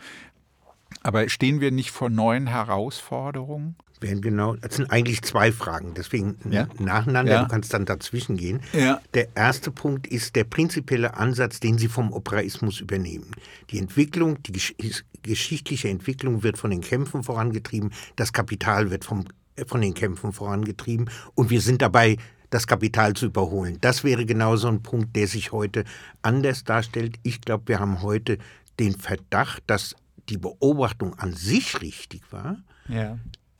Aber stehen wir nicht vor neuen Herausforderungen? Wären genau, das sind eigentlich zwei Fragen, deswegen ja? nacheinander, ja. Du kannst dann dazwischen gehen. Ja. Der erste Punkt ist der prinzipielle Ansatz, den Sie vom Operaismus übernehmen. Die Entwicklung, die gesch- geschichtliche Entwicklung wird von den Kämpfen vorangetrieben, das Kapital wird vom, von den Kämpfen vorangetrieben und wir sind dabei, das Kapital zu überholen. Das wäre genau so ein Punkt, der sich heute anders darstellt. Ich glaube, wir haben heute den Verdacht, dass die Beobachtung an sich richtig war, ja.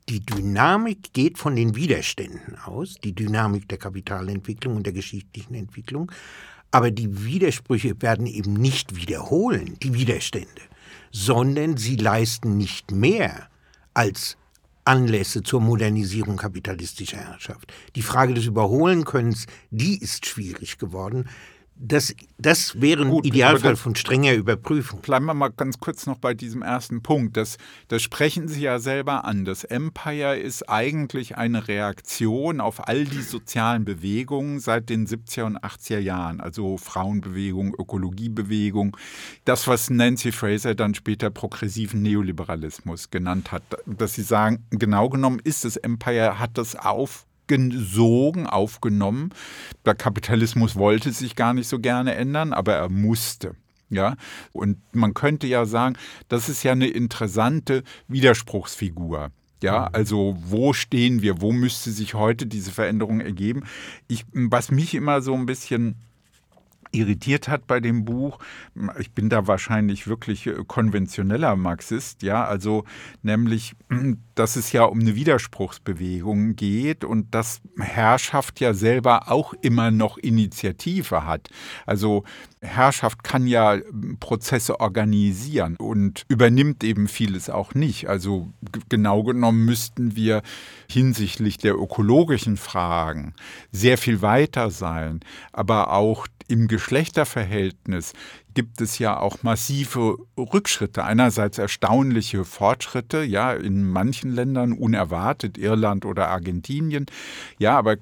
Die Dynamik geht von den Widerständen aus, die Dynamik der Kapitalentwicklung und der geschichtlichen Entwicklung, aber die Widersprüche werden eben nicht wiederholen, die Widerstände, sondern sie leisten nicht mehr als Anlässe zur Modernisierung kapitalistischer Herrschaft. Die Frage des Überholenkönnens, die ist schwierig geworden. Das, das wäre ein Gut, Idealfall von strenger Überprüfung. Bleiben wir mal ganz kurz noch bei diesem ersten Punkt. Das, das sprechen Sie ja selber an. Das Empire ist eigentlich eine Reaktion auf all die sozialen Bewegungen seit den siebziger und achtziger Jahren. Also Frauenbewegung, Ökologiebewegung. Das, was Nancy Fraser dann später progressiven Neoliberalismus genannt hat. Dass Sie sagen, genau genommen ist das Empire, hat das auf gesogen, aufgenommen. Der Kapitalismus wollte sich gar nicht so gerne ändern, aber er musste. Ja? Und man könnte ja sagen, das ist ja eine interessante Widerspruchsfigur. Ja, also wo stehen wir? Wo müsste sich heute diese Veränderung ergeben? Ich, was mich immer so ein bisschen irritiert hat bei dem Buch. Ich bin da wahrscheinlich wirklich konventioneller Marxist, ja, also nämlich, dass es ja um eine Widerspruchsbewegung geht und dass Herrschaft ja selber auch immer noch Initiative hat. Also Herrschaft kann ja Prozesse organisieren und übernimmt eben vieles auch nicht. Also genau genommen müssten wir hinsichtlich der ökologischen Fragen sehr viel weiter sein, aber auch im Geschlechterverhältnis gibt es ja auch massive Rückschritte. Einerseits erstaunliche Fortschritte, ja, in manchen Ländern unerwartet, Irland oder Argentinien, ja, aber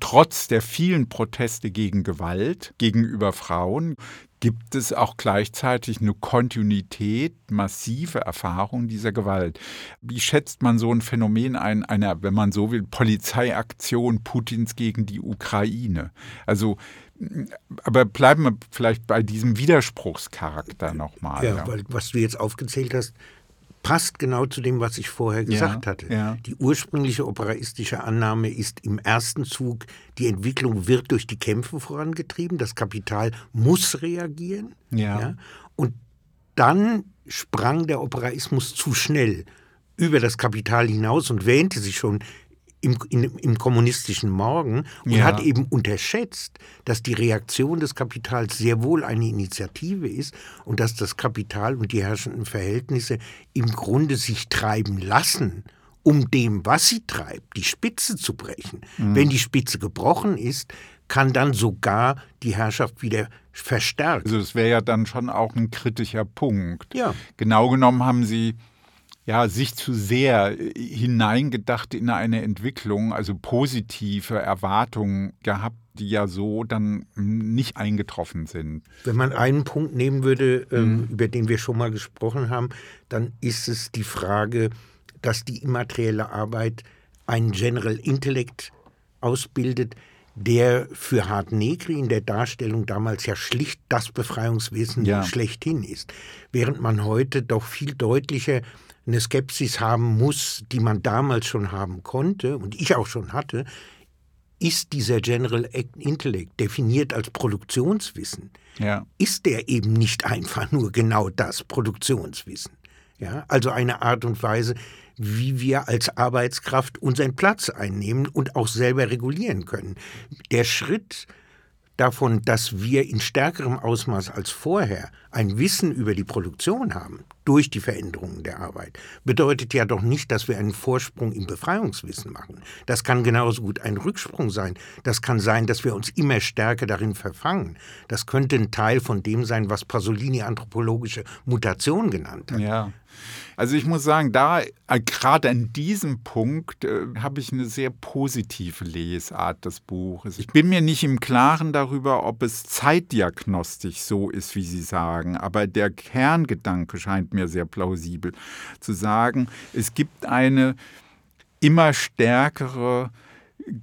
trotz der vielen Proteste gegen Gewalt gegenüber Frauen gibt es auch gleichzeitig eine Kontinuität, massive Erfahrung dieser Gewalt. Wie schätzt man so ein Phänomen ein, einer, wenn man so will, Polizeiaktion Putins gegen die Ukraine? Also, aber bleiben wir vielleicht bei diesem Widerspruchscharakter nochmal. Ja, ja, weil was du jetzt aufgezählt hast, passt genau zu dem, was ich vorher gesagt ja, hatte. Ja. Die ursprüngliche operaistische Annahme ist im ersten Zug, die Entwicklung wird durch die Kämpfe vorangetrieben, das Kapital muss reagieren. Ja. Ja. Und dann sprang der Operaismus zu schnell über das Kapital hinaus und wähnte sich schon Im, in, im kommunistischen Morgen und ja. hat eben unterschätzt, dass die Reaktion des Kapitals sehr wohl eine Initiative ist und dass das Kapital und die herrschenden Verhältnisse im Grunde sich treiben lassen, um dem, was sie treibt, die Spitze zu brechen. Mhm. Wenn die Spitze gebrochen ist, kann dann sogar die Herrschaft wieder verstärken. Also das wäre ja dann schon auch ein kritischer Punkt. Ja. Genau genommen haben sie ja, sich zu sehr hineingedacht in eine Entwicklung, also positive Erwartungen gehabt, die ja so dann nicht eingetroffen sind. Wenn man einen Punkt nehmen würde, mhm. über den wir schon mal gesprochen haben, dann ist es die Frage, dass die immaterielle Arbeit einen General Intellect ausbildet, der für Hardt Negri in der Darstellung damals ja schlicht das Befreiungswesen ja. schlechthin ist. Während man heute doch viel deutlicher eine Skepsis haben muss, die man damals schon haben konnte und ich auch schon hatte, ist dieser General Intellect, definiert als Produktionswissen, ja. ist der eben nicht einfach nur genau das Produktionswissen. Ja? Also eine Art und Weise, wie wir als Arbeitskraft unseren Platz einnehmen und auch selber regulieren können. Der Schritt davon, dass wir in stärkerem Ausmaß als vorher ein Wissen über die Produktion haben, durch die Veränderungen der Arbeit, bedeutet ja doch nicht, dass wir einen Vorsprung im Befreiungswissen machen. Das kann genauso gut ein Rücksprung sein. Das kann sein, dass wir uns immer stärker darin verfangen. Das könnte ein Teil von dem sein, was Pasolini anthropologische Mutation genannt hat. Ja. Also ich muss sagen, da gerade an diesem Punkt äh, habe ich eine sehr positive Lesart des Buches. Ich bin mir nicht im Klaren darüber, ob es zeitdiagnostisch so ist, wie Sie sagen, aber der Kerngedanke scheint mir sehr plausibel zu sagen, es gibt eine immer stärkere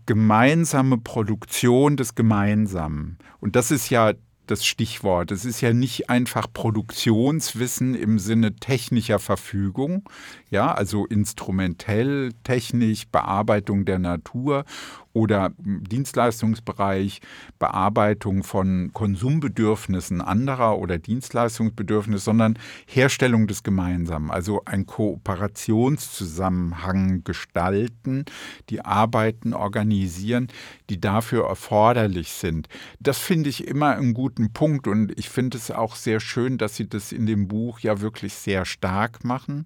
gemeinsame Produktion des Gemeinsamen. Und das ist ja das Stichwort. Es ist ja nicht einfach Produktionswissen im Sinne technischer Verfügung, ja, also instrumentell, technisch, Bearbeitung der Natur oder im Dienstleistungsbereich, Bearbeitung von Konsumbedürfnissen anderer oder Dienstleistungsbedürfnissen, sondern Herstellung des Gemeinsamen, also ein Kooperationszusammenhang gestalten, die Arbeiten organisieren, die dafür erforderlich sind. Das finde ich immer einen guten Punkt und ich finde es auch sehr schön, dass Sie das in dem Buch ja wirklich sehr stark machen.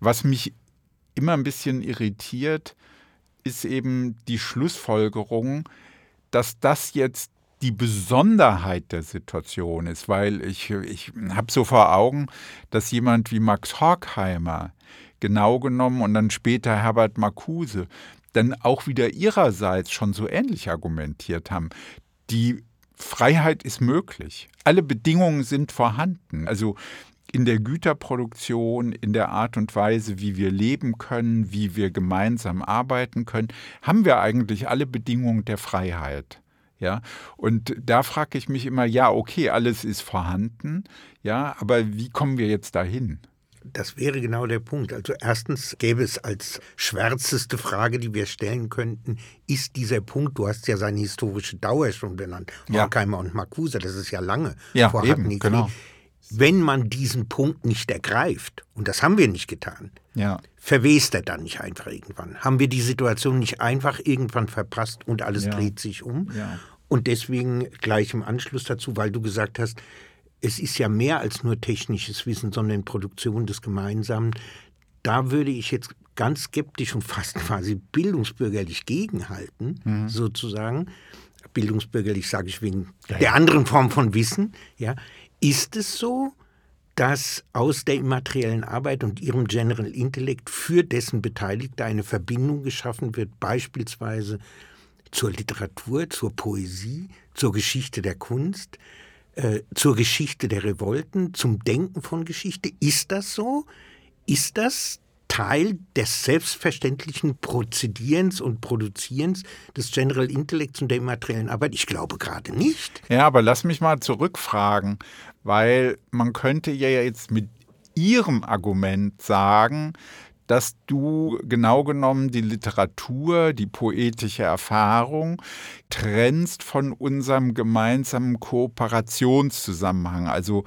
Was mich immer ein bisschen irritiert, ist eben die Schlussfolgerung, dass das jetzt die Besonderheit der Situation ist, weil ich, ich habe so vor Augen, dass jemand wie Max Horkheimer genau genommen und dann später Herbert Marcuse dann auch wieder ihrerseits schon so ähnlich argumentiert haben. Die Freiheit ist möglich. Alle Bedingungen sind vorhanden. Also in der Güterproduktion, in der Art und Weise, wie wir leben können, wie wir gemeinsam arbeiten können, haben wir eigentlich alle Bedingungen der Freiheit. Ja? Und da frage ich mich immer, ja, okay, alles ist vorhanden, ja, aber wie kommen wir jetzt dahin? Das wäre genau der Punkt. Also erstens gäbe es als schwärzeste Frage, die wir stellen könnten, ist dieser Punkt, du hast ja seine historische Dauer schon benannt, ja. Horkheimer und Marcuse, das ist ja lange ja, vor eben, genau. Wenn man diesen Punkt nicht ergreift, und das haben wir nicht getan, ja. verwest er dann nicht einfach irgendwann? Haben wir die Situation nicht einfach irgendwann verpasst und alles ja. dreht sich um? Ja. Und deswegen gleich im Anschluss dazu, weil du gesagt hast, es ist ja mehr als nur technisches Wissen, sondern Produktion des Gemeinsamen. Da würde ich jetzt ganz skeptisch und fast quasi bildungsbürgerlich gegenhalten, mhm. sozusagen. Bildungsbürgerlich sage ich wegen ja, ja. der anderen Form von Wissen. Ja. Ist es so, dass aus der immateriellen Arbeit und ihrem General Intellect für dessen Beteiligte eine Verbindung geschaffen wird, beispielsweise zur Literatur, zur Poesie, zur Geschichte der Kunst, zur Geschichte der Revolten, zum Denken von Geschichte. Ist das so? Ist das Teil des selbstverständlichen Prozedierens und Produzierens des General Intellects und der immateriellen Arbeit? Ich glaube gerade nicht. Ja, aber lass mich mal zurückfragen, weil man könnte ja jetzt mit Ihrem Argument sagen, dass du genau genommen die Literatur, die poetische Erfahrung trennst von unserem gemeinsamen Kooperationszusammenhang. Also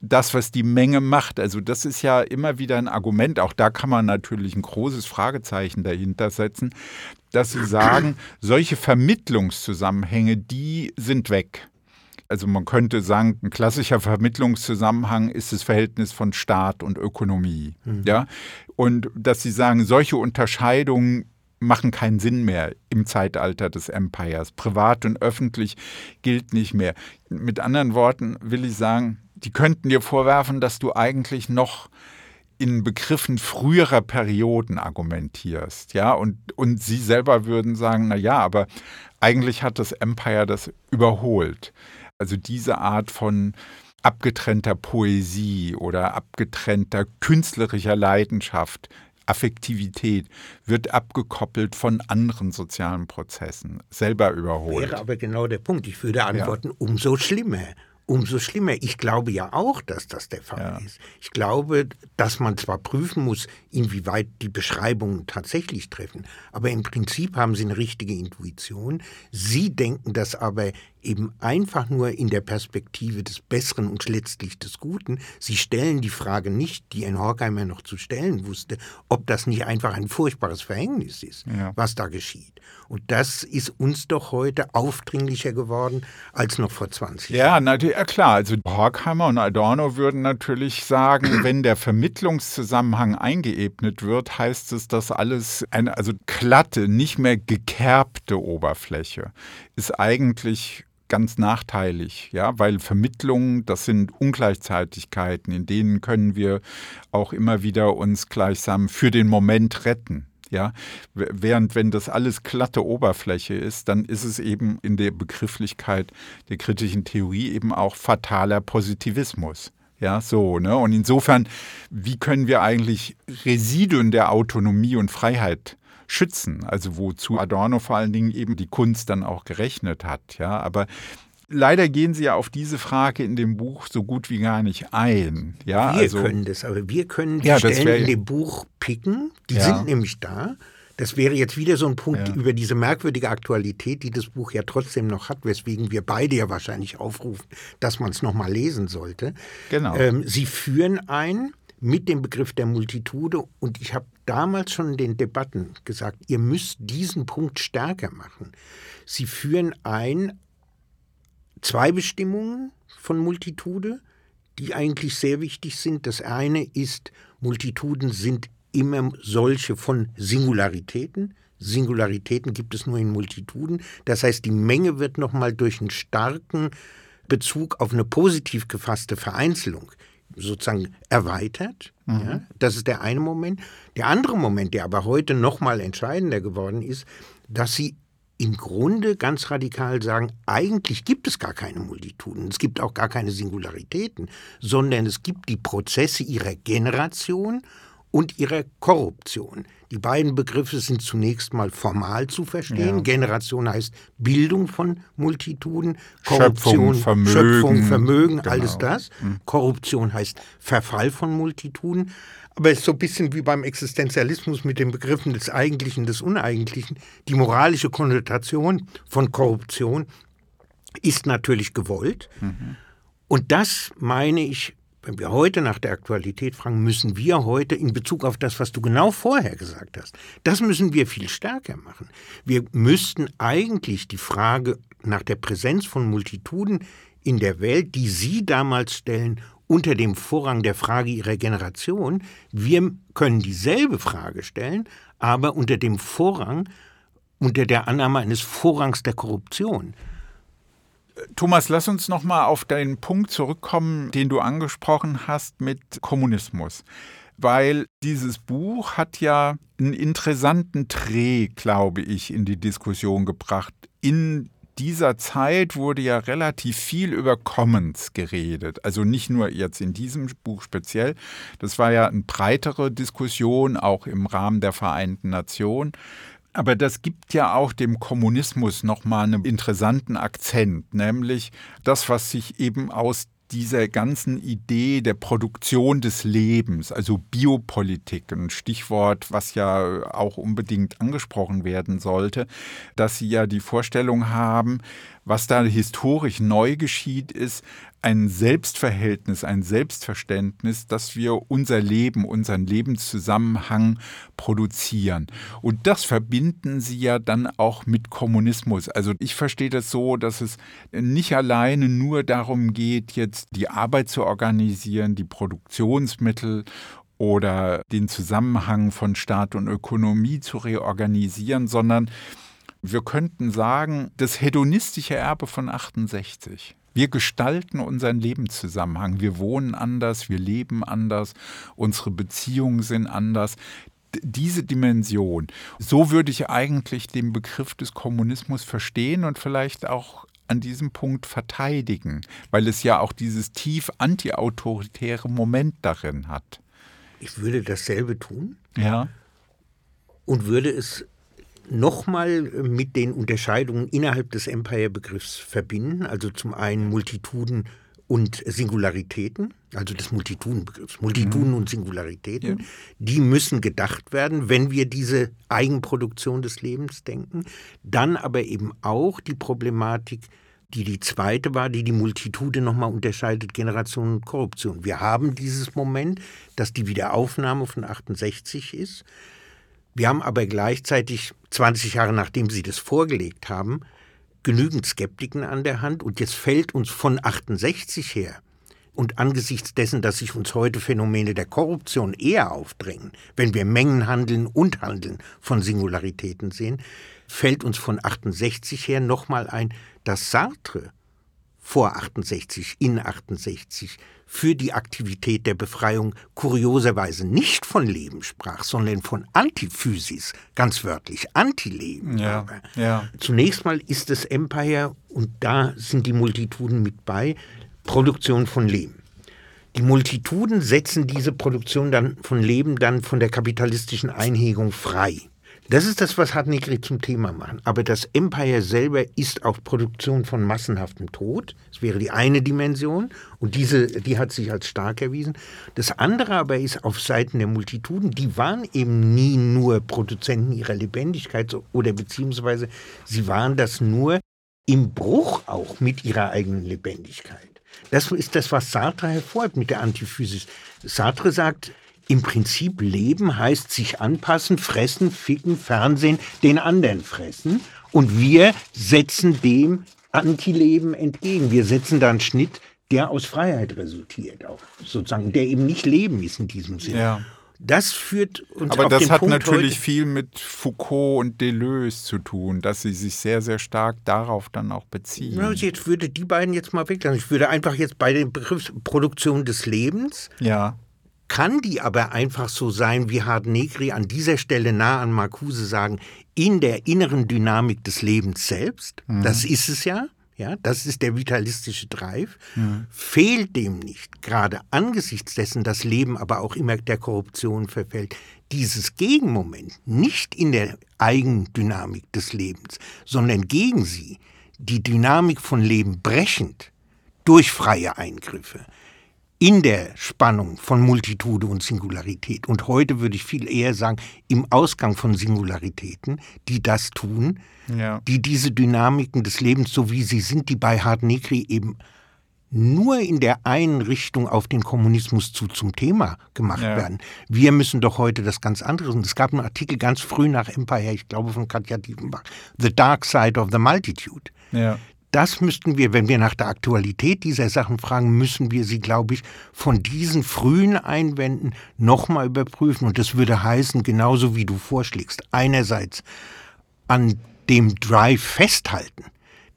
das, was die Menge macht, also das ist ja immer wieder ein Argument, auch da kann man natürlich ein großes Fragezeichen dahinter setzen, dass sie sagen, solche Vermittlungszusammenhänge, die sind weg. Also man könnte sagen, ein klassischer Vermittlungszusammenhang ist das Verhältnis von Staat und Ökonomie. Mhm. Ja? Und dass sie sagen, solche Unterscheidungen machen keinen Sinn mehr im Zeitalter des Empires. Privat und öffentlich gilt nicht mehr. Mit anderen Worten will ich sagen, die könnten dir vorwerfen, dass du eigentlich noch in Begriffen früherer Perioden argumentierst. Ja? Und, und sie selber würden sagen, na ja, aber eigentlich hat das Empire das überholt. Also diese Art von abgetrennter Poesie oder abgetrennter künstlerischer Leidenschaft, Affektivität, wird abgekoppelt von anderen sozialen Prozessen, selber überholt. Wäre aber genau der Punkt. Ich würde antworten, ja. umso schlimmer. Umso schlimmer. Ich glaube ja auch, dass das der Fall ja. ist. Ich glaube, dass man zwar prüfen muss, inwieweit die Beschreibungen tatsächlich treffen, aber im Prinzip haben sie eine richtige Intuition. Sie denken das aber eben einfach nur in der Perspektive des Besseren und letztlich des Guten. Sie stellen die Frage nicht, die ein Horkheimer noch zu stellen wusste, ob das nicht einfach ein furchtbares Verhängnis ist, ja. was da geschieht. Und das ist uns doch heute aufdringlicher geworden als noch vor zwanzig ja, Jahren. Na, ja, klar. Also Horkheimer und Adorno würden natürlich sagen, wenn der Vermittlungszusammenhang eingeebnet wird, heißt es, dass alles eine also glatte, nicht mehr gekerbte Oberfläche ist eigentlich ganz nachteilig, ja, weil Vermittlungen, das sind Ungleichzeitigkeiten, in denen können wir auch immer wieder uns gleichsam für den Moment retten, ja, während wenn das alles glatte Oberfläche ist, dann ist es eben in der Begrifflichkeit der kritischen Theorie eben auch fataler Positivismus, ja, so, ne, und insofern, wie können wir eigentlich Residuen der Autonomie und Freiheit schützen, also wozu Adorno vor allen Dingen eben die Kunst dann auch gerechnet hat. Ja, aber leider gehen sie ja auf diese Frage in dem Buch so gut wie gar nicht ein. Ja, wir also, können das, aber wir können die ja, Stellen wär, in dem Buch picken, die ja. sind nämlich da. Das wäre jetzt wieder so ein Punkt ja. über diese merkwürdige Aktualität, die das Buch ja trotzdem noch hat, weswegen wir beide ja wahrscheinlich aufrufen, dass man es nochmal lesen sollte. Genau. Ähm, sie führen ein mit dem Begriff der Multitude. Und ich habe damals schon in den Debatten gesagt, ihr müsst diesen Punkt stärker machen. Sie führen ein zwei Bestimmungen von Multitude, die eigentlich sehr wichtig sind. Das eine ist, Multituden sind immer solche von Singularitäten. Singularitäten gibt es nur in Multituden. Das heißt, die Menge wird nochmal durch einen starken Bezug auf eine positiv gefasste Vereinzelung sozusagen erweitert. Mhm. Ja, das ist der eine Moment. Der andere Moment, der aber heute noch mal entscheidender geworden ist, dass sie im Grunde ganz radikal sagen, eigentlich gibt es gar keine Multituden, es gibt auch gar keine Singularitäten, sondern es gibt die Prozesse ihrer Generation und ihrer Korruption. Die beiden Begriffe sind zunächst mal formal zu verstehen. Ja. Generation heißt Bildung von Multituden, Korruption, Schöpfung, Vermögen, Schöpfung, Vermögen genau. alles das. Hm. Korruption heißt Verfall von Multituden. Aber es ist so ein bisschen wie beim Existenzialismus mit den Begriffen des Eigentlichen, des Uneigentlichen. Die moralische Konnotation von Korruption ist natürlich gewollt. Mhm. Und das meine ich, wenn wir heute nach der Aktualität fragen, müssen wir heute in Bezug auf das, was du genau vorher gesagt hast, das müssen wir viel stärker machen. Wir müssten eigentlich die Frage nach der Präsenz von Multituden in der Welt, die Sie damals stellen, unter dem Vorrang der Frage Ihrer Generation, wir können dieselbe Frage stellen, aber unter dem Vorrang, unter der Annahme eines Vorrangs der Korruption. Thomas, lass uns nochmal auf deinen Punkt zurückkommen, den du angesprochen hast mit Kommunismus. Weil dieses Buch hat ja einen interessanten Dreh, glaube ich, in die Diskussion gebracht. In dieser Zeit wurde ja relativ viel über Commons geredet. Also nicht nur jetzt in diesem Buch speziell. Das war ja eine breitere Diskussion, auch im Rahmen der Vereinten Nationen. Aber das gibt ja auch dem Kommunismus nochmal einen interessanten Akzent, nämlich das, was sich eben aus dieser ganzen Idee der Produktion des Lebens, also Biopolitik, ein Stichwort, was ja auch unbedingt angesprochen werden sollte, dass sie ja die Vorstellung haben, was da historisch neu geschieht, ist ein Selbstverhältnis, ein Selbstverständnis, dass wir unser Leben, unseren Lebenszusammenhang produzieren. Und das verbinden sie ja dann auch mit Kommunismus. Also ich verstehe das so, dass es nicht alleine nur darum geht, jetzt die Arbeit zu organisieren, die Produktionsmittel oder den Zusammenhang von Staat und Ökonomie zu reorganisieren, sondern wir könnten sagen, das hedonistische Erbe von achtundsechzig. Wir gestalten unseren Lebenszusammenhang. Wir wohnen anders, wir leben anders, unsere Beziehungen sind anders. Diese Dimension, so würde ich eigentlich den Begriff des Kommunismus verstehen und vielleicht auch an diesem Punkt verteidigen, weil es ja auch dieses tief antiautoritäre Moment darin hat. Ich würde dasselbe tun. Ja. Und würde es nochmal mit den Unterscheidungen innerhalb des Empire-Begriffs verbinden, also zum einen Multituden und Singularitäten, also des Multitudenbegriffs, Multituden mhm. und Singularitäten, ja. die müssen gedacht werden, wenn wir diese Eigenproduktion des Lebens denken, dann aber eben auch die Problematik, die die zweite war, die die Multitude nochmal unterscheidet, Generation und Korruption. Wir haben dieses Moment, dass die Wiederaufnahme von achtundsechzig ist. Wir haben aber gleichzeitig, zwanzig Jahre nachdem sie das vorgelegt haben, genügend Skeptiken an der Hand. Und jetzt fällt uns von achtundsechzig her und angesichts dessen, dass sich uns heute Phänomene der Korruption eher aufdrängen, wenn wir Mengenhandeln und Handeln von Singularitäten sehen, fällt uns von achtundsechzig her nochmal ein, dass Sartre vor achtundsechzig, in achtundsechzig, für die Aktivität der Befreiung kurioserweise nicht von Leben sprach, sondern von Antiphysis, ganz wörtlich Antileben. Ja, ja. Zunächst mal ist das Empire, und da sind die Multituden mit bei, Produktion von Leben. Die Multituden setzen diese Produktion dann von Leben dann von der kapitalistischen Einhegung frei. Das ist das, was Hardt Negri zum Thema machen. Aber das Empire selber ist auch Produktion von massenhaftem Tod. Das wäre die eine Dimension. Und diese, die hat sich als stark erwiesen. Das andere aber ist auf Seiten der Multituden, die waren eben nie nur Produzenten ihrer Lebendigkeit oder beziehungsweise sie waren das nur im Bruch auch mit ihrer eigenen Lebendigkeit. Das ist das, was Sartre hervorhebt mit der Antiphysis. Sartre sagt, im Prinzip leben heißt sich anpassen, fressen, ficken, Fernsehen, den anderen fressen. Und wir setzen dem Antileben entgegen. Wir setzen da einen Schnitt, der aus Freiheit resultiert, auch sozusagen, der eben nicht Leben ist in diesem Sinne. Ja. Das führt uns Aber auf das den hat Punkt natürlich heute viel mit Foucault und Deleuze zu tun, dass sie sich sehr, sehr stark darauf dann auch beziehen. Ich würde die beiden jetzt mal weglassen. Ich würde einfach jetzt bei dem Begriff Produktion des Lebens. Ja. Kann die aber einfach so sein, wie Hardt Negri an dieser Stelle nah an Marcuse sagen, in der inneren Dynamik des Lebens selbst, mhm. das ist es ja, ja, das ist der vitalistische Drive, ja. fehlt dem nicht, gerade angesichts dessen, dass Leben aber auch immer der Korruption verfällt, dieses Gegenmoment nicht in der Eigendynamik des Lebens, sondern gegen sie, die Dynamik von Leben brechend durch freie Eingriffe in der Spannung von Multitude und Singularität. Und heute würde ich viel eher sagen, im Ausgang von Singularitäten, die das tun, ja. die diese Dynamiken des Lebens, so wie sie sind, die bei Hardt Negri eben nur in der einen Richtung auf den Kommunismus zu zum Thema gemacht ja. werden. Wir müssen doch heute das ganz andere sehen. Es gab einen Artikel ganz früh nach Empire, ich glaube von Katja Diefenbach, The Dark Side of the Multitude. Ja. Das müssten wir, wenn wir nach der Aktualität dieser Sachen fragen, müssen wir sie, glaube ich, von diesen frühen Einwänden nochmal überprüfen. Und das würde heißen, genauso wie du vorschlägst, einerseits an dem Drive festhalten,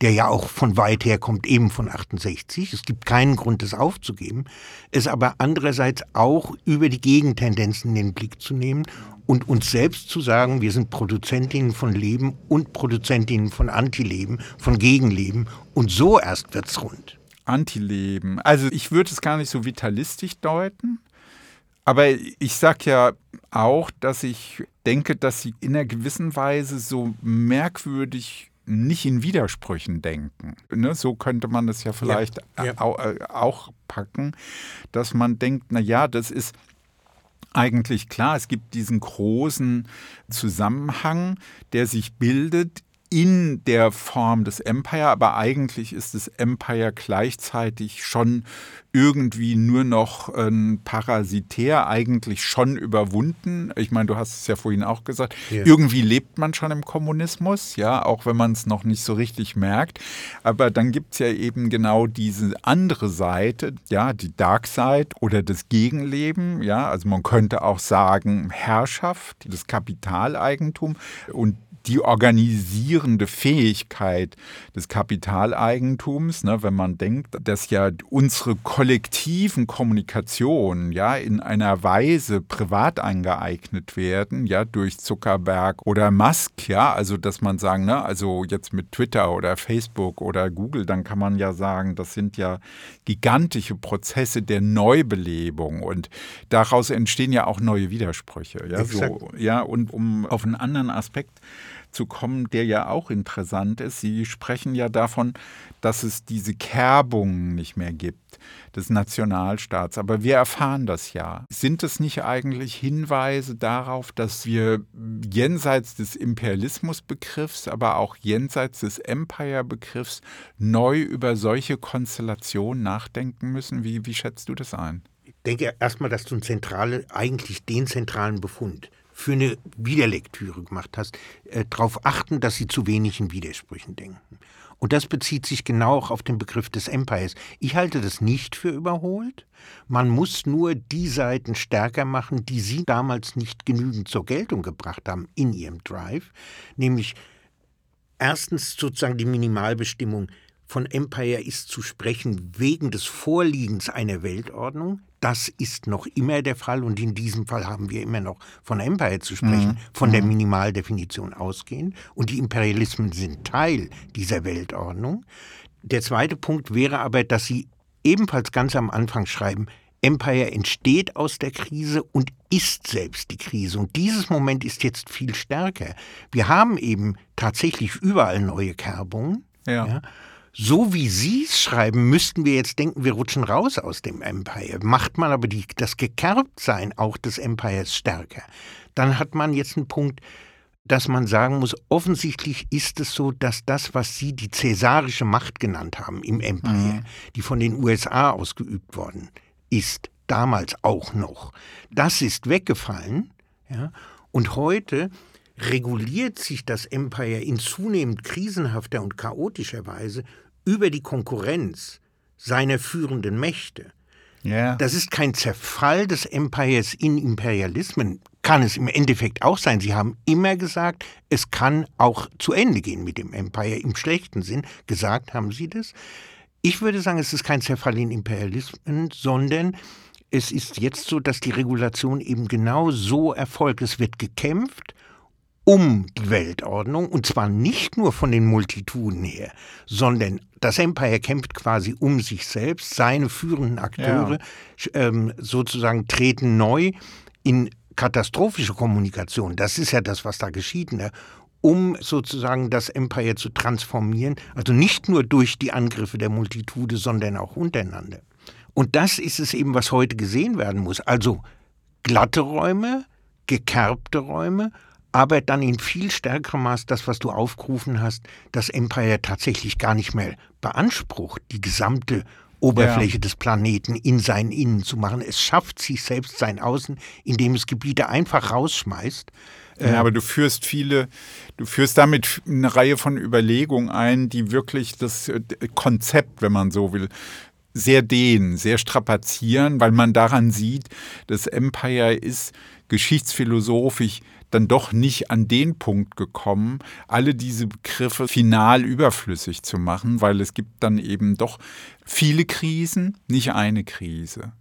der ja auch von weit her kommt, eben von achtundsechzig. Es gibt keinen Grund, das aufzugeben. Es aber andererseits auch über die Gegentendenzen in den Blick zu nehmen und uns selbst zu sagen, wir sind Produzentinnen von Leben und Produzentinnen von Antileben, von Gegenleben. Und so erst wird's rund. Antileben. Also ich würde es gar nicht so vitalistisch deuten. Aber ich sage ja auch, dass ich denke, dass sie in einer gewissen Weise so merkwürdig nicht in Widersprüchen denken. Ne? So könnte man das ja vielleicht ja, ja. Auch, auch packen, dass man denkt, na ja, das ist eigentlich klar, es gibt diesen großen Zusammenhang, der sich bildet in der Form des Empire, aber eigentlich ist das Empire gleichzeitig schon irgendwie nur noch ein Parasitär, eigentlich schon überwunden. Ich meine, du hast es ja vorhin auch gesagt, ja. irgendwie lebt man schon im Kommunismus, ja, auch wenn man es noch nicht so richtig merkt. Aber dann gibt es ja eben genau diese andere Seite, ja, die Dark Side oder das Gegenleben, ja, also man könnte auch sagen Herrschaft, das Kapitaleigentum und die organisierende Fähigkeit des Kapitaleigentums, ne, wenn man denkt, dass ja unsere kollektiven Kommunikationen ja in einer Weise privat angeeignet werden, ja durch Zuckerberg oder Musk, ja, also dass man sagen, ne, also jetzt mit Twitter oder Facebook oder Google, dann kann man ja sagen, das sind ja gigantische Prozesse der Neubelebung und daraus entstehen ja auch neue Widersprüche, ja, so, ja, und um auf einen anderen Aspekt zu kommen, der ja auch interessant ist. Sie sprechen ja davon, dass es diese Kerbungen nicht mehr gibt, des Nationalstaats. Aber wir erfahren das ja. Sind es nicht eigentlich Hinweise darauf, dass wir jenseits des Imperialismusbegriffs, aber auch jenseits des Empire-Begriffs neu über solche Konstellationen nachdenken müssen? Wie, wie schätzt du das ein? Ich denke erstmal, dass du einen zentralen, eigentlich den zentralen Befund für eine Wiederlektüre gemacht hast, äh, darauf achten, dass sie zu wenigen Widersprüchen denken. Und das bezieht sich genau auch auf den Begriff des Empires. Ich halte das nicht für überholt. Man muss nur die Seiten stärker machen, die sie damals nicht genügend zur Geltung gebracht haben in ihrem Drive. Nämlich erstens sozusagen die Minimalbestimmung von Empire ist zu sprechen wegen des Vorliegens einer Weltordnung. Das ist noch immer der Fall und in diesem Fall haben wir immer noch von Empire zu sprechen, mhm. von der Minimaldefinition ausgehend. Und die Imperialismen sind Teil dieser Weltordnung. Der zweite Punkt wäre aber, dass sie ebenfalls ganz am Anfang schreiben, Empire entsteht aus der Krise und ist selbst die Krise. Und dieses Moment ist jetzt viel stärker. Wir haben eben tatsächlich überall neue Kerbungen. Ja. ja. So wie Sie es schreiben, müssten wir jetzt denken, wir rutschen raus aus dem Empire. Macht man aber die, das Gekerbtsein auch des Empires stärker, dann hat man jetzt einen Punkt, dass man sagen muss, offensichtlich ist es so, dass das, was Sie die cäsarische Macht genannt haben im Empire, mhm. die von den U S A ausgeübt worden ist, damals auch noch, das ist weggefallen. Ja, und heute reguliert sich das Empire in zunehmend krisenhafter und chaotischer Weise über die Konkurrenz seiner führenden Mächte. Yeah. Das ist kein Zerfall des Empires in Imperialismen, kann es im Endeffekt auch sein. Sie haben immer gesagt, es kann auch zu Ende gehen mit dem Empire, im schlechten Sinn. Gesagt haben sie das. Ich würde sagen, es ist kein Zerfall in Imperialismen, sondern es ist jetzt so, dass die Regulation eben genau so erfolgt. Es wird gekämpft um die Weltordnung, und zwar nicht nur von den Multituden her, sondern das Empire kämpft quasi um sich selbst, seine führenden Akteure ja. ähm, sozusagen treten neu in katastrophische Kommunikation, das ist ja das, was da geschieht, ne? Um sozusagen das Empire zu transformieren, also nicht nur durch die Angriffe der Multitude, sondern auch untereinander. Und das ist es eben, was heute gesehen werden muss, also glatte Räume, gekerbte Räume, aber dann in viel stärkerem Maß das, was du aufgerufen hast, das Empire tatsächlich gar nicht mehr beansprucht, die gesamte Oberfläche ja. des Planeten in sein Innen zu machen. Es schafft sich selbst sein Außen, indem es Gebiete einfach rausschmeißt. Ja, aber du führst viele, du führst damit eine Reihe von Überlegungen ein, die wirklich das Konzept, wenn man so will, sehr dehnen, sehr strapazieren, weil man daran sieht, das Empire ist geschichtsphilosophisch dann doch nicht an den Punkt gekommen, alle diese Begriffe final überflüssig zu machen, weil es gibt dann eben doch viele Krisen, nicht eine Krise,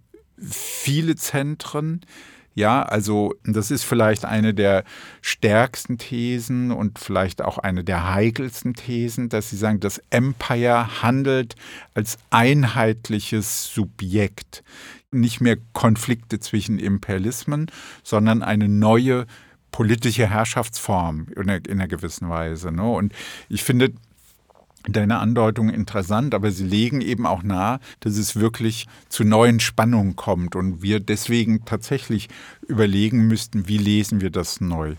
viele Zentren. Ja, also das ist vielleicht eine der stärksten Thesen und vielleicht auch eine der heikelsten Thesen, dass sie sagen, das Empire handelt als einheitliches Subjekt. Nicht mehr Konflikte zwischen Imperialismen, sondern eine neue politische Herrschaftsform in einer gewissen Weise. Ne? Und ich finde deine Andeutung interessant, aber sie legen eben auch nahe, dass es wirklich zu neuen Spannungen kommt und wir deswegen tatsächlich überlegen müssten, wie lesen wir das neu.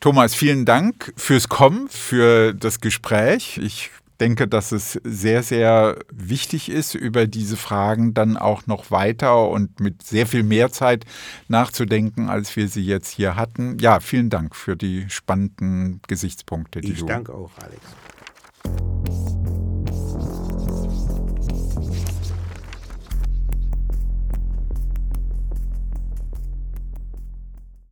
Thomas, vielen Dank fürs Kommen, für das Gespräch. Ich denke, dass es sehr, sehr wichtig ist, über diese Fragen dann auch noch weiter und mit sehr viel mehr Zeit nachzudenken, als wir sie jetzt hier hatten. Ja, vielen Dank für die spannenden Gesichtspunkte. Die ich du... danke auch, Alex.